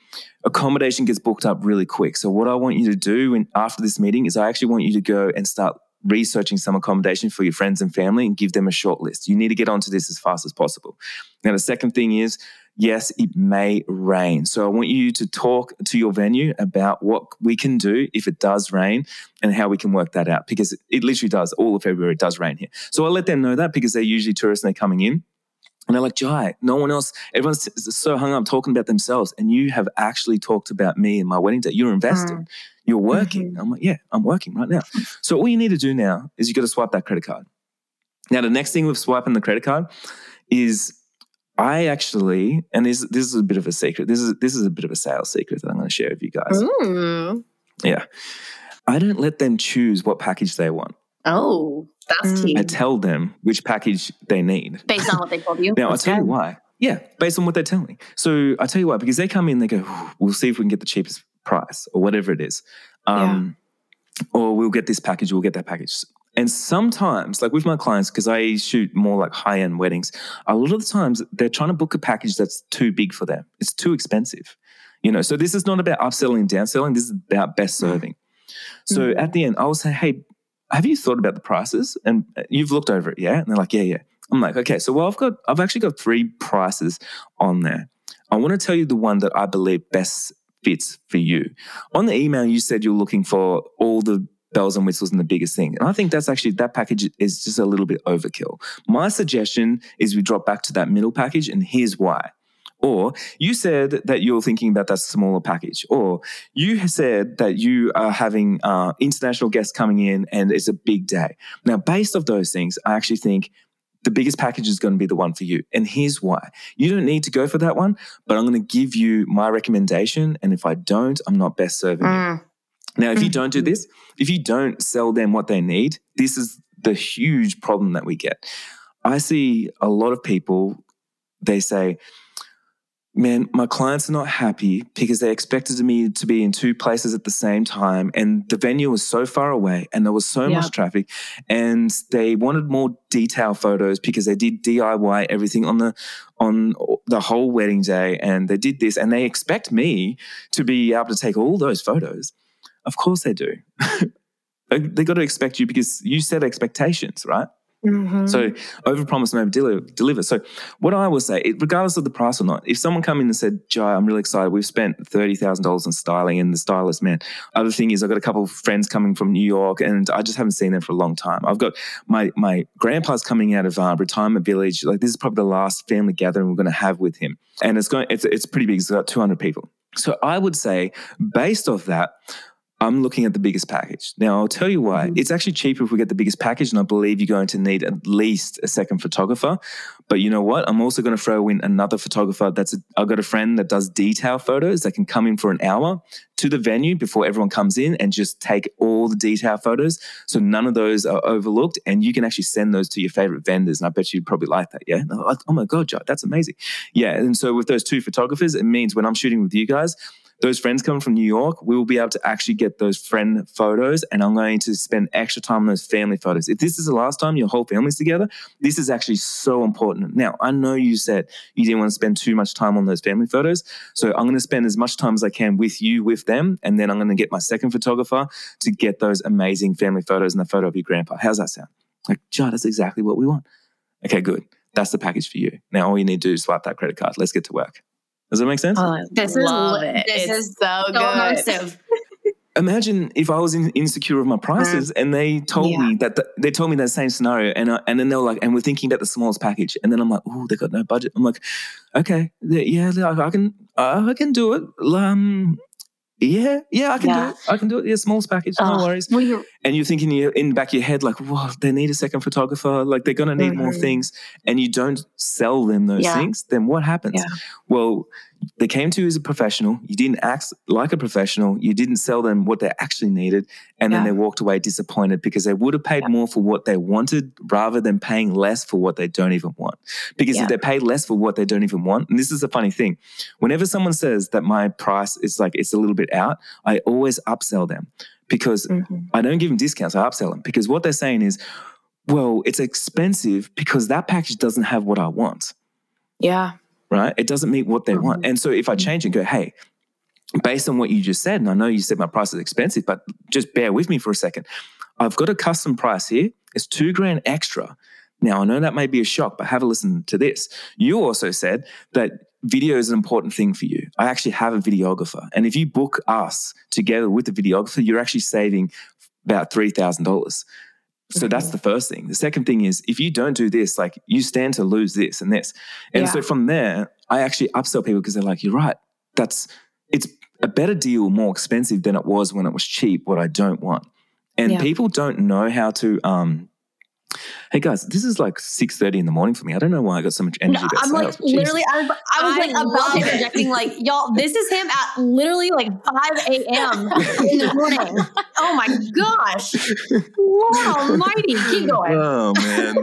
Accommodation gets booked up really quick. So what I want you to do after this meeting is I actually want you to go and start researching some accommodation for your friends and family and give them a short list. You need to get onto this as fast as possible. Now, the second thing is, yes, it may rain. So I want you to talk to your venue about what we can do if it does rain and how we can work that out because it literally does. All of February it does rain here. So I let them know that because they're usually tourists and they're coming in. And they're like, Jai, no one else, everyone's so hung up talking about themselves and you have actually talked about me and my wedding day. You're invested. You're working. I'm like, yeah, I'm working right now. So all you need to do now is you got to swipe that credit card. Now, the next thing with swiping the credit card is I actually, and this is a bit of a secret. This is a bit of a sales secret that I'm going to share with you guys. Ooh. Yeah. I don't let them choose what package they want. Oh, that's cheap. I tell them which package they need. Based on what they told you? Now, I'll tell you why. Yeah, based on what they're telling me. So I tell you why, because they come in, they go, we'll see if we can get the cheapest price or whatever it is. Or we'll get this package, we'll get that package. And sometimes, like with my clients, because I shoot more like high-end weddings, a lot of the times they're trying to book a package that's too big for them. It's too expensive, you know. So this is not about upselling and downselling. This is about best serving. So at the end, I will say, hey, have you thought about the prices? And you've looked over it, yeah? And they're like, yeah. I'm like, okay, so I've actually got three prices on there. I want to tell you the one that I believe best fits for you. On the email, you said you're looking for all the bells and whistles and the biggest thing. And I think that's actually, that package is just a little bit overkill. My suggestion is we drop back to that middle package, and here's why. Or you said that you're thinking about that smaller package. Or you said that you are having international guests coming in and it's a big day. Now, based off those things, I actually think the biggest package is going to be the one for you. And here's why. You don't need to go for that one, but I'm going to give you my recommendation. And if I don't, I'm not best serving you. Now, if you don't do this, if you don't sell them what they need, this is the huge problem that we get. I see a lot of people, they say, man, my clients are not happy because they expected me to be in two places at the same time, and the venue was so far away and there was so much traffic, and they wanted more detail photos because they did DIY everything on the whole wedding day, and they did this, and they expect me to be able to take all those photos. Of course they do. They got to expect you because you set expectations, right? Mm-hmm. So overpromise and overdeliver. So what I will say, regardless of the price or not, if someone come in and said, Jai, I'm really excited, we've spent $30,000 on styling and the stylist, man. Other thing is I've got a couple of friends coming from New York and I just haven't seen them for a long time. I've got my grandpa's coming out of retirement village. Like, this is probably the last family gathering we're going to have with him. And it's pretty big. It's got 200 people. So I would say, based off that, I'm looking at the biggest package. Now, I'll tell you why. It's actually cheaper if we get the biggest package, and I believe you're going to need at least a second photographer. But you know what? I'm also going to throw in another photographer. I've got a friend that does detail photos that can come in for an hour to the venue before everyone comes in and just take all the detail photos. So none of those are overlooked, and you can actually send those to your favorite vendors, and I bet you'd probably like that, yeah? Like, oh my God, Jai, that's amazing. Yeah, and so with those two photographers, it means when I'm shooting with you guys, those friends coming from New York, we will be able to actually get those friend photos, and I'm going to spend extra time on those family photos. If this is the last time your whole family's together, this is actually so important. Now, I know you said you didn't want to spend too much time on those family photos, so I'm going to spend as much time as I can with you, with them, and then I'm going to get my second photographer to get those amazing family photos and the photo of your grandpa. How's that sound? Like, Jai, that's exactly what we want. Okay, good. That's the package for you. Now, all you need to do is swipe that credit card. Let's get to work. Does that make sense? Oh, I love it. This is so good. Immersive. Imagine if I was insecure of my prices and they told me that they told me that same scenario, and then they were like, and we're thinking about the smallest package, and then I'm like, oh, they got no budget. I'm like, okay, I can do it. I can do it. I can do it. Yeah, smallest package, no worries. Well, and you're thinking in the back of your head, like, whoa, they need a second photographer. Like, they're going to need more things. And you don't sell them those things, then what happens? Yeah. Well, they came to you as a professional. You didn't act like a professional. You didn't sell them what they actually needed. And then they walked away disappointed because they would have paid more for what they wanted rather than paying less for what they don't even want. Because if they pay less for what they don't even want, and this is a funny thing, whenever someone says that my price is like, it's a little bit out, I always upsell them because I don't give them discounts. I upsell them because what they're saying is, well, it's expensive because that package doesn't have what I want. Yeah. Right? It doesn't meet what they want. And so if I change and go, hey, based on what you just said, and I know you said my price is expensive, but just bear with me for a second. I've got a custom price here. It's $2,000 extra. Now, I know that may be a shock, but have a listen to this. You also said that video is an important thing for you. I actually have a videographer. And if you book us together with the videographer, you're actually saving about $3,000. So that's the first thing. The second thing is, if you don't do this, like, you stand to lose this and this. And so from there, I actually upsell people because they're like, you're right. It's a better deal, more expensive than it was when it was cheap, what I don't want. And people don't know hey guys, this is like 6:30 in the morning for me. I don't know why I got so much energy. No, I'm like, literely, I was about projecting, like, y'all, this is him at literally like 5 a.m. in the morning. Oh my gosh. Wow, almighty. Keep going. Oh man.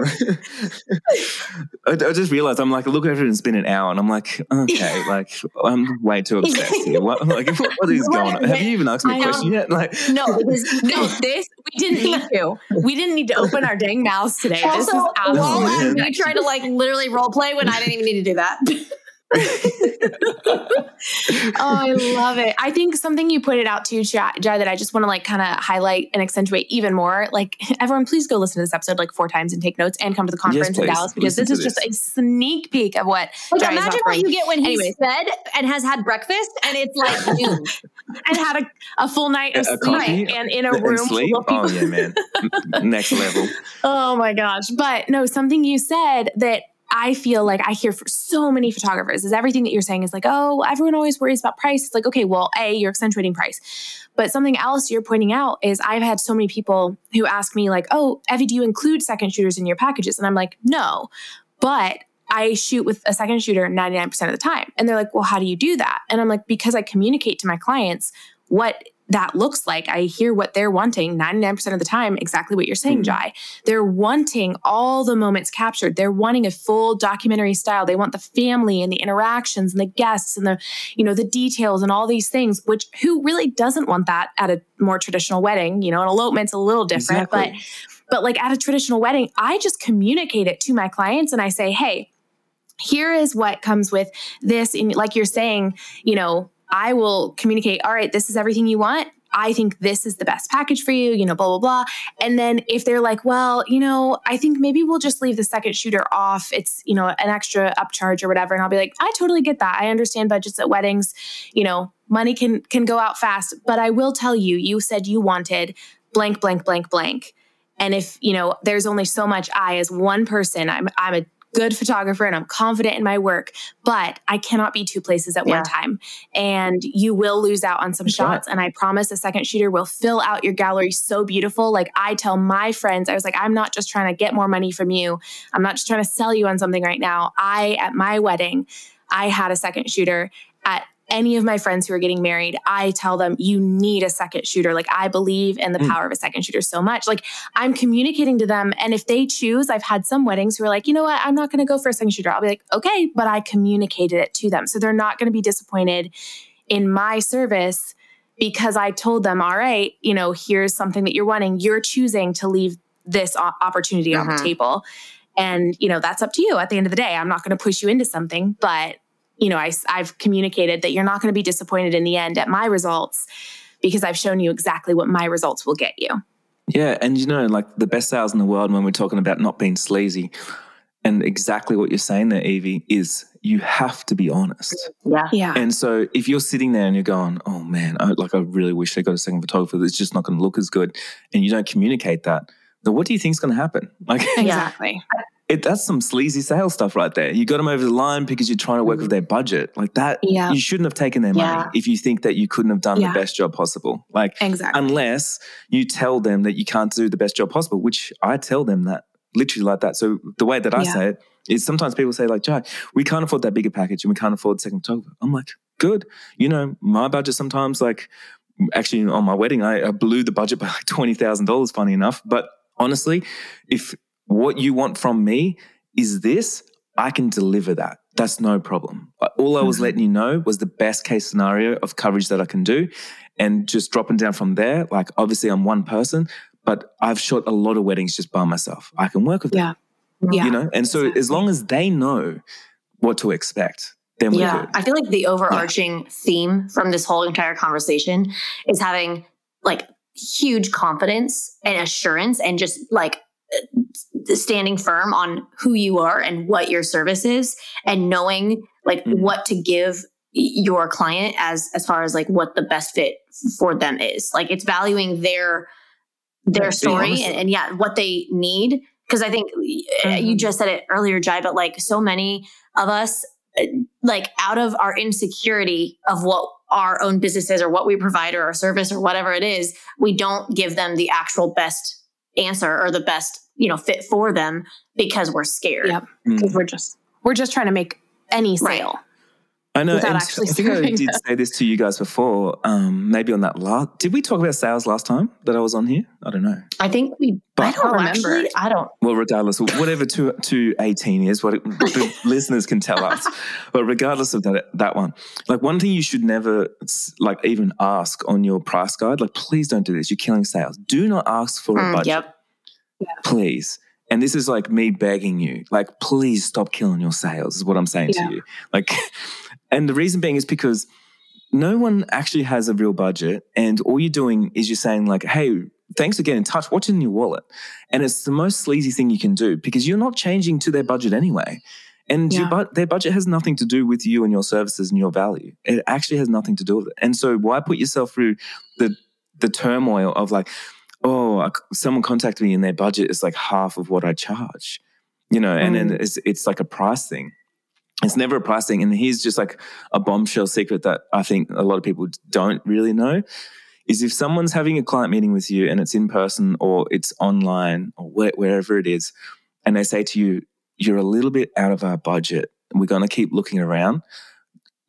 I just realized I'm like, look at it, it's been an hour and I'm like, okay, like I'm way too obsessed here. What is going on? Have you even asked me a question yet? Like, no, we didn't need to. We didn't need to open our dang mouths today. Also, this is absolutely. We tried to like literally role play when I didn't even need to do that. Oh, I love it. I think something you put it out to, Jai, that I just want to like kind of highlight and accentuate even more. Like, everyone, please go listen to this episode like 4 times and take notes and come to the conference in Dallas, because this is just a sneak peek of what Jai is offering. Imagine what you get when he's fed and has had breakfast and it's like noon. And had a full night of sleep and in a room full of people. Oh yeah, man. Next level. Oh my gosh. But no, something you said that I feel like I hear from so many photographers is everything that you're saying is like, oh, everyone always worries about price. It's like, okay, well, A, you're accentuating price. But something else you're pointing out is I've had so many people who ask me like, oh, Evie, do you include second shooters in your packages? And I'm like, no, but I shoot with a second shooter 99% of the time. And they're like, well, how do you do that? And I'm like, because I communicate to my clients what that looks like. I hear what they're wanting 99% of the time, exactly what you're saying, Jai. They're wanting all the moments captured. They're wanting a full documentary style. They want the family and the interactions and the guests and the, you know, the details and all these things, which who really doesn't want that at a more traditional wedding? You know, an elopement's a little different, but like at a traditional wedding, I just communicate it to my clients and I say, hey, here is what comes with this. And like you're saying, you know, I will communicate, all right, this is everything you want. I think this is the best package for you, you know, blah, blah, blah. And then if they're like, well, you know, I think maybe we'll just leave the second shooter off. It's, you know, an extra upcharge or whatever. And I'll be like, I totally get that. I understand budgets at weddings, you know, money can go out fast, but I will tell you, you said you wanted blank, blank, blank, blank. And if, you know, there's only so much I, as one person, I'm a good photographer and I'm confident in my work, but I cannot be two places at one time. And you will lose out on some shots. And I promise a second shooter will fill out your gallery so beautiful. Like I tell my friends, I was like, I'm not just trying to get more money from you. I'm not just trying to sell you on something right now. At my wedding, I had a second shooter. At any of my friends who are getting married, I tell them, you need a second shooter. Like I believe in the power of a second shooter so much. Like I'm communicating to them. And if they choose, I've had some weddings who are like, you know what? I'm not going to go for a second shooter. I'll be like, okay, but I communicated it to them. So they're not going to be disappointed in my service because I told them, all right, you know, here's something that you're wanting. You're choosing to leave this opportunity on the table. And, you know, that's up to you at the end of the day. I'm not going to push you into something, but you know, I've communicated that you're not going to be disappointed in the end at my results because I've shown you exactly what my results will get you. Yeah. And you know, like the best sales in the world when we're talking about not being sleazy, and exactly what you're saying there, Evie, is you have to be honest. Yeah. And so if you're sitting there and you're going, oh man, I really wish I got a second photographer that's just not going to look as good, and you don't communicate that, then what do you think is going to happen? Like, exactly. That's some sleazy sales stuff right there. You got them over the line because you're trying to work with their budget. Like that, you shouldn't have taken their money if you think that you couldn't have done the best job possible. Like, unless you tell them that you can't do the best job possible, which I tell them that literally like that. So the way that I say it is sometimes people say like, Jai, we can't afford that bigger package and we can't afford second photographer. I'm like, good. You know, my budget sometimes like, actually on my wedding, I blew the budget by like $20,000, funny enough. But honestly, if what you want from me is this, I can deliver that. That's no problem. All I was letting you know was the best case scenario of coverage that I can do, and just dropping down from there. Like obviously I'm one person, but I've shot a lot of weddings just by myself. I can work with them, you know? And so as long as they know what to expect, then we're good. I feel like the overarching theme from this whole entire conversation is having like huge confidence and assurance and just like standing firm on who you are and what your service is, and knowing like what to give your client as far as like what the best fit for them is. Like it's valuing their story and what they need. Cause I think you just said it earlier, Jai, but like so many of us, like out of our insecurity of what our own business is or what we provide or our service or whatever it is, we don't give them the actual best answer or the best fit for them because we're scared. Yep. Because we're just trying to make any sale. Right. I know. I think I did say this to you guys before. Maybe on that last, did we talk about sales last time that I was on here? I don't know. I think we. But I don't remember. Actually, I don't. Well, regardless, whatever 218 is, what the listeners can tell us. But regardless of that one, like one thing you should never even ask on your price guide. Like, please don't do this. You're killing sales. Do not ask for a budget. Yep. Yeah. Please. And this is like me begging you, like, please stop killing your sales is what I'm saying to you. Like, and the reason being is because no one actually has a real budget, and all you're doing is you're saying like, hey, thanks for getting in touch. What's in your wallet? And it's the most sleazy thing you can do because you're not changing to their budget anyway. And their budget has nothing to do with you and your services and your value. It actually has nothing to do with it. And so why put yourself through the turmoil of like, oh, someone contacted me and their budget is like half of what I charge, and then it's like a price thing. It's never a price thing. And here's just like a bombshell secret that I think a lot of people don't really know is if someone's having a client meeting with you and it's in person or it's online or wherever it is, and they say to you, you're a little bit out of our budget and we're going to keep looking around,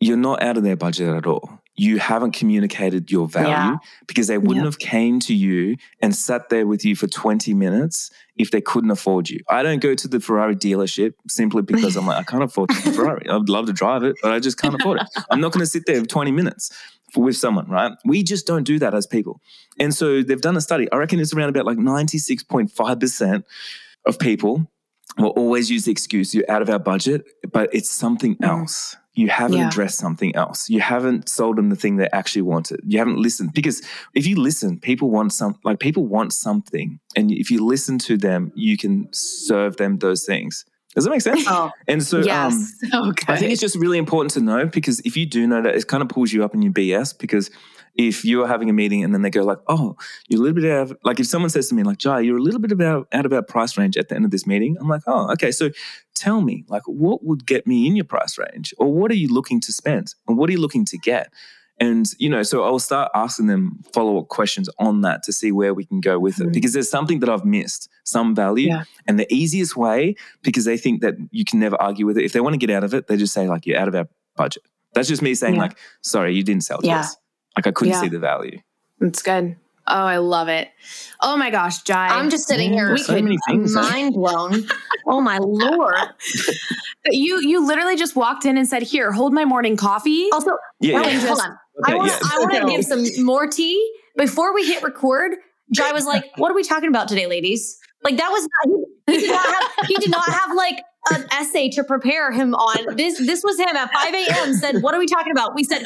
you're not out of their budget at all. You haven't communicated your value because they wouldn't have came to you and sat there with you for 20 minutes if they couldn't afford you. I don't go to the Ferrari dealership simply because I'm like, I can't afford the Ferrari. I'd love to drive it, but I just can't afford it. I'm not going to sit there for 20 minutes with someone, right? We just don't do that as people. And so they've done a study. I reckon it's around about like 96.5% of people will always use the excuse, you're out of our budget, but it's something else. You haven't addressed something else. You haven't sold them the thing they actually wanted. You haven't listened. Because if you listen, people want something. And if you listen to them, you can serve them those things. Does that make sense? Oh, and so I think it's just really important to know, because if you do know that, it kind of pulls you up in your BS. Because if you're having a meeting and then they go like, oh, you're a little bit out of, like if someone says to me like, Jai, you're a little bit out of our price range at the end of this meeting. I'm like, oh, okay. So tell me like what would get me in your price range, or what are you looking to spend and what are you looking to get? And, so I'll start asking them follow-up questions on that to see where we can go with it, because there's something that I've missed, some value. Yeah. And the easiest way, because they think that you can never argue with it, if they want to get out of it, they just say like, you're out of our budget. That's just me saying like, sorry, you didn't sell to us. Like I couldn't see the value. It's good. Oh, I love it. Oh my gosh, Jai. I'm just sitting here mind blown. Oh my Lord. You literally just walked in and said, here, hold my morning coffee. Also, hold on. Okay, I want to give some more tea. Before we hit record, Jai was like, what are we talking about today, ladies? Like that was not, he did not have like an essay to prepare him on. This was him at 5 a.m. said, what are we talking about? We said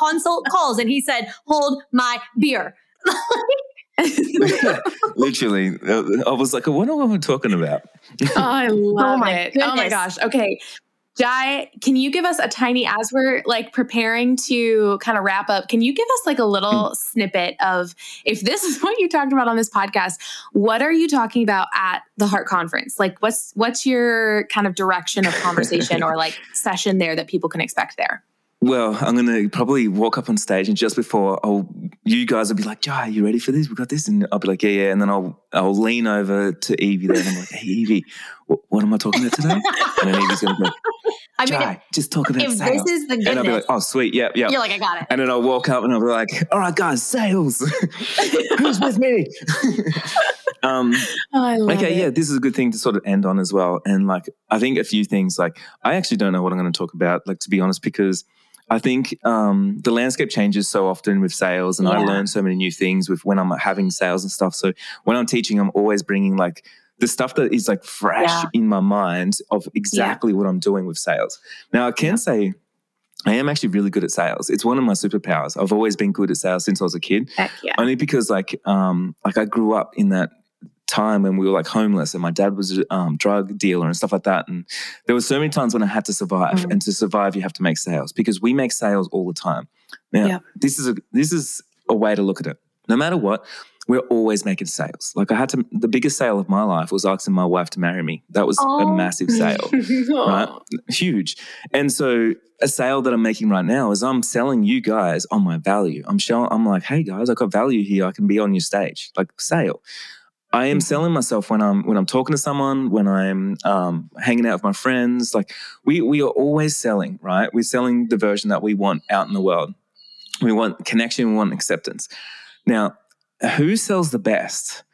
consult calls. And he said, hold my beer. Literally, I was like, I wonder what we're talking about. Oh, I love it. Goodness. Oh my gosh. Okay. Jai, can you give us a tiny, as we're like preparing to kind of wrap up, can you give us like a little snippet of, if this is what you talked about on this podcast, what are you talking about at the Heart Conference? Like what's your kind of direction of conversation or like session there that people can expect there? Well, I'm going to probably walk up on stage, and just before you guys will be like, Jai, you ready for this? We got this. And I'll be like, yeah. And then I'll lean over to Evie there and I'm like, hey, Evie, what am I talking about today? And then Evie's going to be like, just talk about sales. If this is the goodness. And I'll be like, oh, sweet, yeah. You're like, I got it. And then I'll walk up and I'll be like, all right, guys, sales. Who's with me? I love it. Yeah, this is a good thing to sort of end on as well. And like, I think a few things, like, I actually don't know what I'm going to talk about, like, to be honest, because I think the landscape changes so often with sales, and I learn so many new things with when I'm having sales and stuff. So when I'm teaching, I'm always bringing like the stuff that is like fresh in my mind of exactly what I'm doing with sales. Now I can say I am actually really good at sales. It's one of my superpowers. I've always been good at sales since I was a kid. Only because like I grew up in that time when we were like homeless, and my dad was a drug dealer and stuff like that. And there were so many times when I had to survive, and to survive you have to make sales, because we make sales all the time. Now, this is a way to look at it. No matter what, we're always making sales. Like the biggest sale of my life was asking my wife to marry me. That was a massive sale, right? Huge. And so a sale that I'm making right now is I'm selling you guys on my value. I'm like, hey guys, I got value here. I can be on your stage, like sale. I am selling myself when I'm talking to someone, when I'm hanging out with my friends. Like we are always selling, right? We're selling the version that we want out in the world. We want connection, we want acceptance. Now, who sells the best?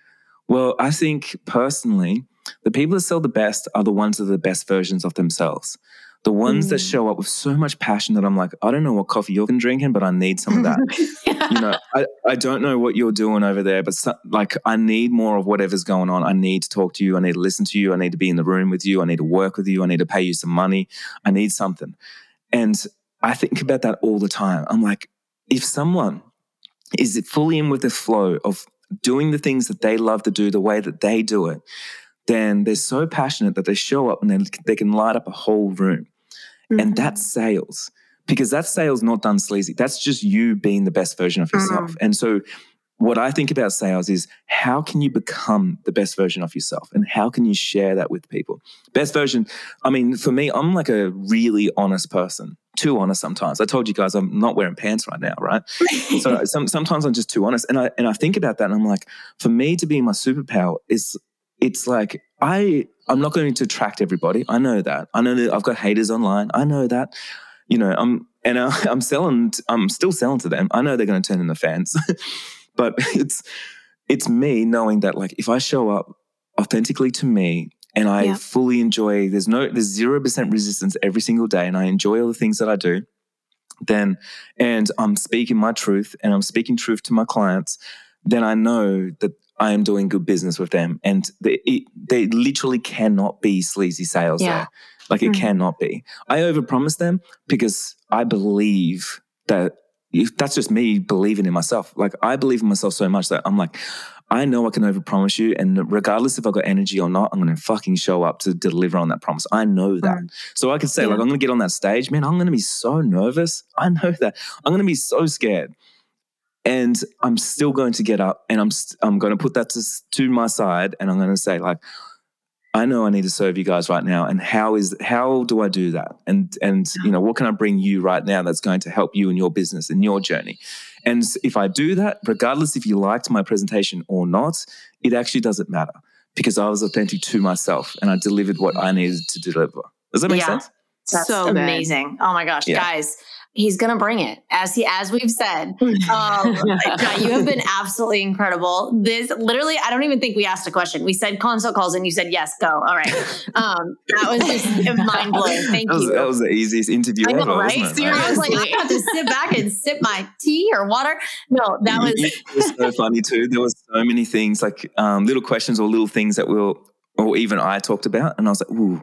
Well, I think personally, the people that sell the best are the ones that are the best versions of themselves. The ones that show up with so much passion that I'm like, I don't know what coffee you've been drinking, but I need some of that. Yeah. You know, I don't know what you're doing over there, but I need more of whatever's going on. I need to talk to you. I need to listen to you. I need to be in the room with you. I need to work with you. I need to pay you some money. I need something. And I think about that all the time. I'm like, if someone is fully in with the flow of doing the things that they love to do the way that they do it, then they're so passionate that they show up and they can light up a whole room. Mm-hmm. And that's sales, because that's sales not done sleazy. That's just you being the best version of yourself. And so what I think about sales is, how can you become the best version of yourself and how can you share that with people? Best version, I mean, for me, I'm like a really honest person, too honest sometimes. I told you guys I'm not wearing pants right now, right? So sometimes I'm just too honest. And I think about that and I'm like, for me to be my superpower is, it's like I'm not going to attract everybody. I know that. I know that I've got haters online. I know that. You know, I'm still selling to them. I know they're going to turn into fans. But it's me knowing that, like, if I show up authentically to me and I fully enjoy, there's 0% resistance every single day and I enjoy all the things that I do, then, and I'm speaking my truth and I'm speaking truth to my clients, then I know that I am doing good business with them. And they literally cannot be sleazy sales there. Like it cannot be. I overpromise them because I believe that, that's just me believing in myself. Like I believe in myself so much that I'm like, I know I can overpromise you. And regardless if I've got energy or not, I'm going to fucking show up to deliver on that promise. I know that. So I can say like, I'm going to get on that stage, man, I'm going to be so nervous. I know that. I'm going to be so scared. And I'm still going to get up and I'm going to put that to my side and I'm going to say like, I know I need to serve you guys right now. And how do I do that? And you know, what can I bring you right now that's going to help you in your business, in your journey? And if I do that, regardless if you liked my presentation or not, it actually doesn't matter because I was authentic to myself and I delivered what I needed to deliver. Does that make sense? That's so amazing. Oh my gosh, guys. He's going to bring it, as we've said. You have been absolutely incredible. This literally, I don't even think we asked a question. We said consult calls and you said, yes, go. All right. That was just mind blowing. Thank you. That was the easiest interview ever, right? Wasn't it? Seriously. I was like, I have to sit back and sip my tea or water. No, that was... It was so funny too. There was so many things, like little questions or little things that even I talked about. And I was like, ooh,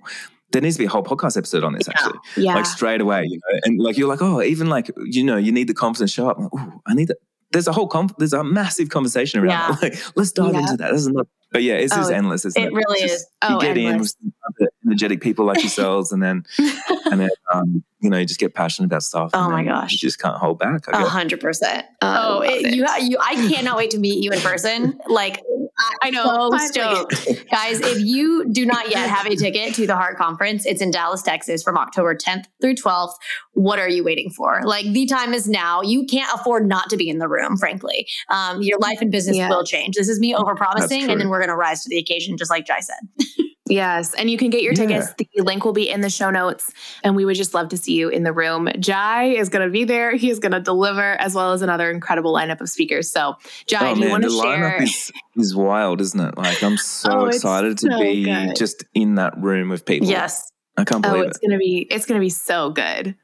there needs to be a whole podcast episode on this, actually. Yeah. Like straight away, you know, and like, you're like, oh, even like, you know, you need the confidence to show up. Like, oh, I need that. There's a massive conversation around that. Like, let's dive into that. But yeah, it's just endless, isn't it? It really is. You get in with some other energetic people like yourselves and then you know, you just get passionate about stuff. Oh my gosh. You just can't hold back. 100%. Oh, I cannot wait to meet you in person. Like, I know, so stoked. Guys, if you do not yet have a ticket to the Heart Conference, it's in Dallas, Texas from October 10th through 12th. What are you waiting for? Like the time is now. You can't afford not to be in the room, frankly. Your life and business will change. This is me overpromising, and then we're going to rise to the occasion, just like Jai said. Yes. And you can get your tickets. The link will be in the show notes and we would just love to see you in the room. Jai is going to be there. He is going to deliver, as well as another incredible lineup of speakers. So Jai, do you want to share? The lineup is wild, isn't it? Like I'm so excited to be just in that room with people. Yes. I can't believe it. It's going to be so good.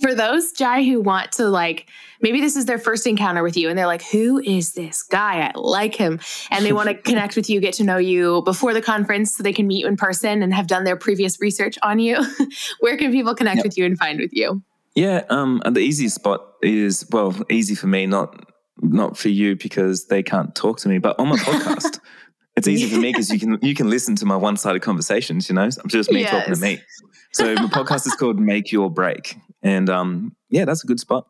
For those, Jai, who want to like, maybe this is their first encounter with you and they're like, who is this guy? I like him. And they want to connect with you, get to know you before the conference so they can meet you in person and have done their previous research on you. Where can people connect with you and find with you? Yeah. The easiest spot is, well, easy for me, not for you because they can't talk to me, but on my podcast. It's easy for me because you can listen to my one-sided conversations, you know, I'm just me talking to me. So my podcast is called Make Your Break. And that's a good spot.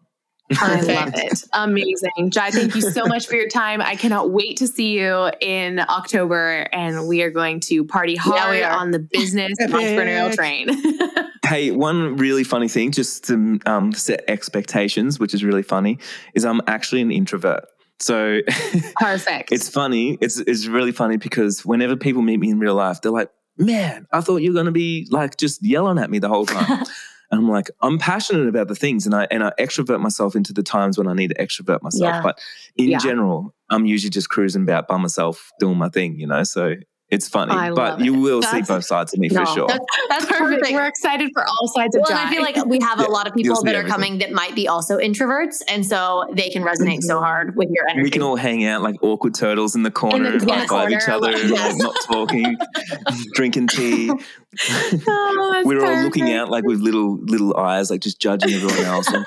I love it. Amazing. Jai, thank you so much for your time. I cannot wait to see you in October and we are going to party hard on the business entrepreneurial train. Hey, one really funny thing just to set expectations, which is really funny, is I'm actually an introvert. So perfect. It's funny. It's really funny because whenever people meet me in real life, they're like, man, I thought you were going to be like just yelling at me the whole time. And I'm like, I'm passionate about the things and I extrovert myself into the times when I need to extrovert myself. Yeah. But in general, I'm usually just cruising about by myself doing my thing, you know, so it's funny. But you will see both sides of me for sure. That's perfect. We're excited for all sides of Jai. Well, and I feel like we have a lot of people that are coming that might be also introverts, and so they can resonate so hard with your energy. We can all hang out like awkward turtles in the corner, high-five each other, not talking, drinking tea. Oh, we're all looking out like with little eyes, like just judging everyone else. Like,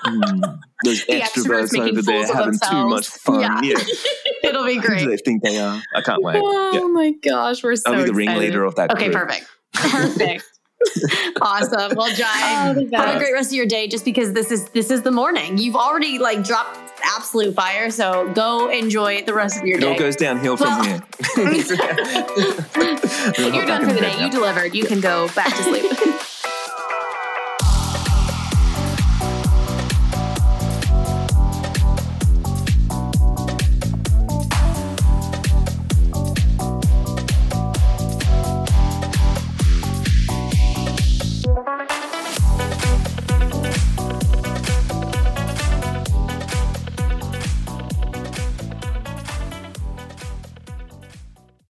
those extroverts over there having too much fun. Yeah. It'll be great. They think they are. I can't wait. Oh my gosh, we're so excited. I'll be the ringleader of that group. Okay, perfect. Awesome. Well, Jai, have a great rest of your day. Just because this is the morning. You've already like dropped absolute fire. So go enjoy the rest of your day. It all goes downhill from here. You're done for the day. You delivered. You can go back to sleep.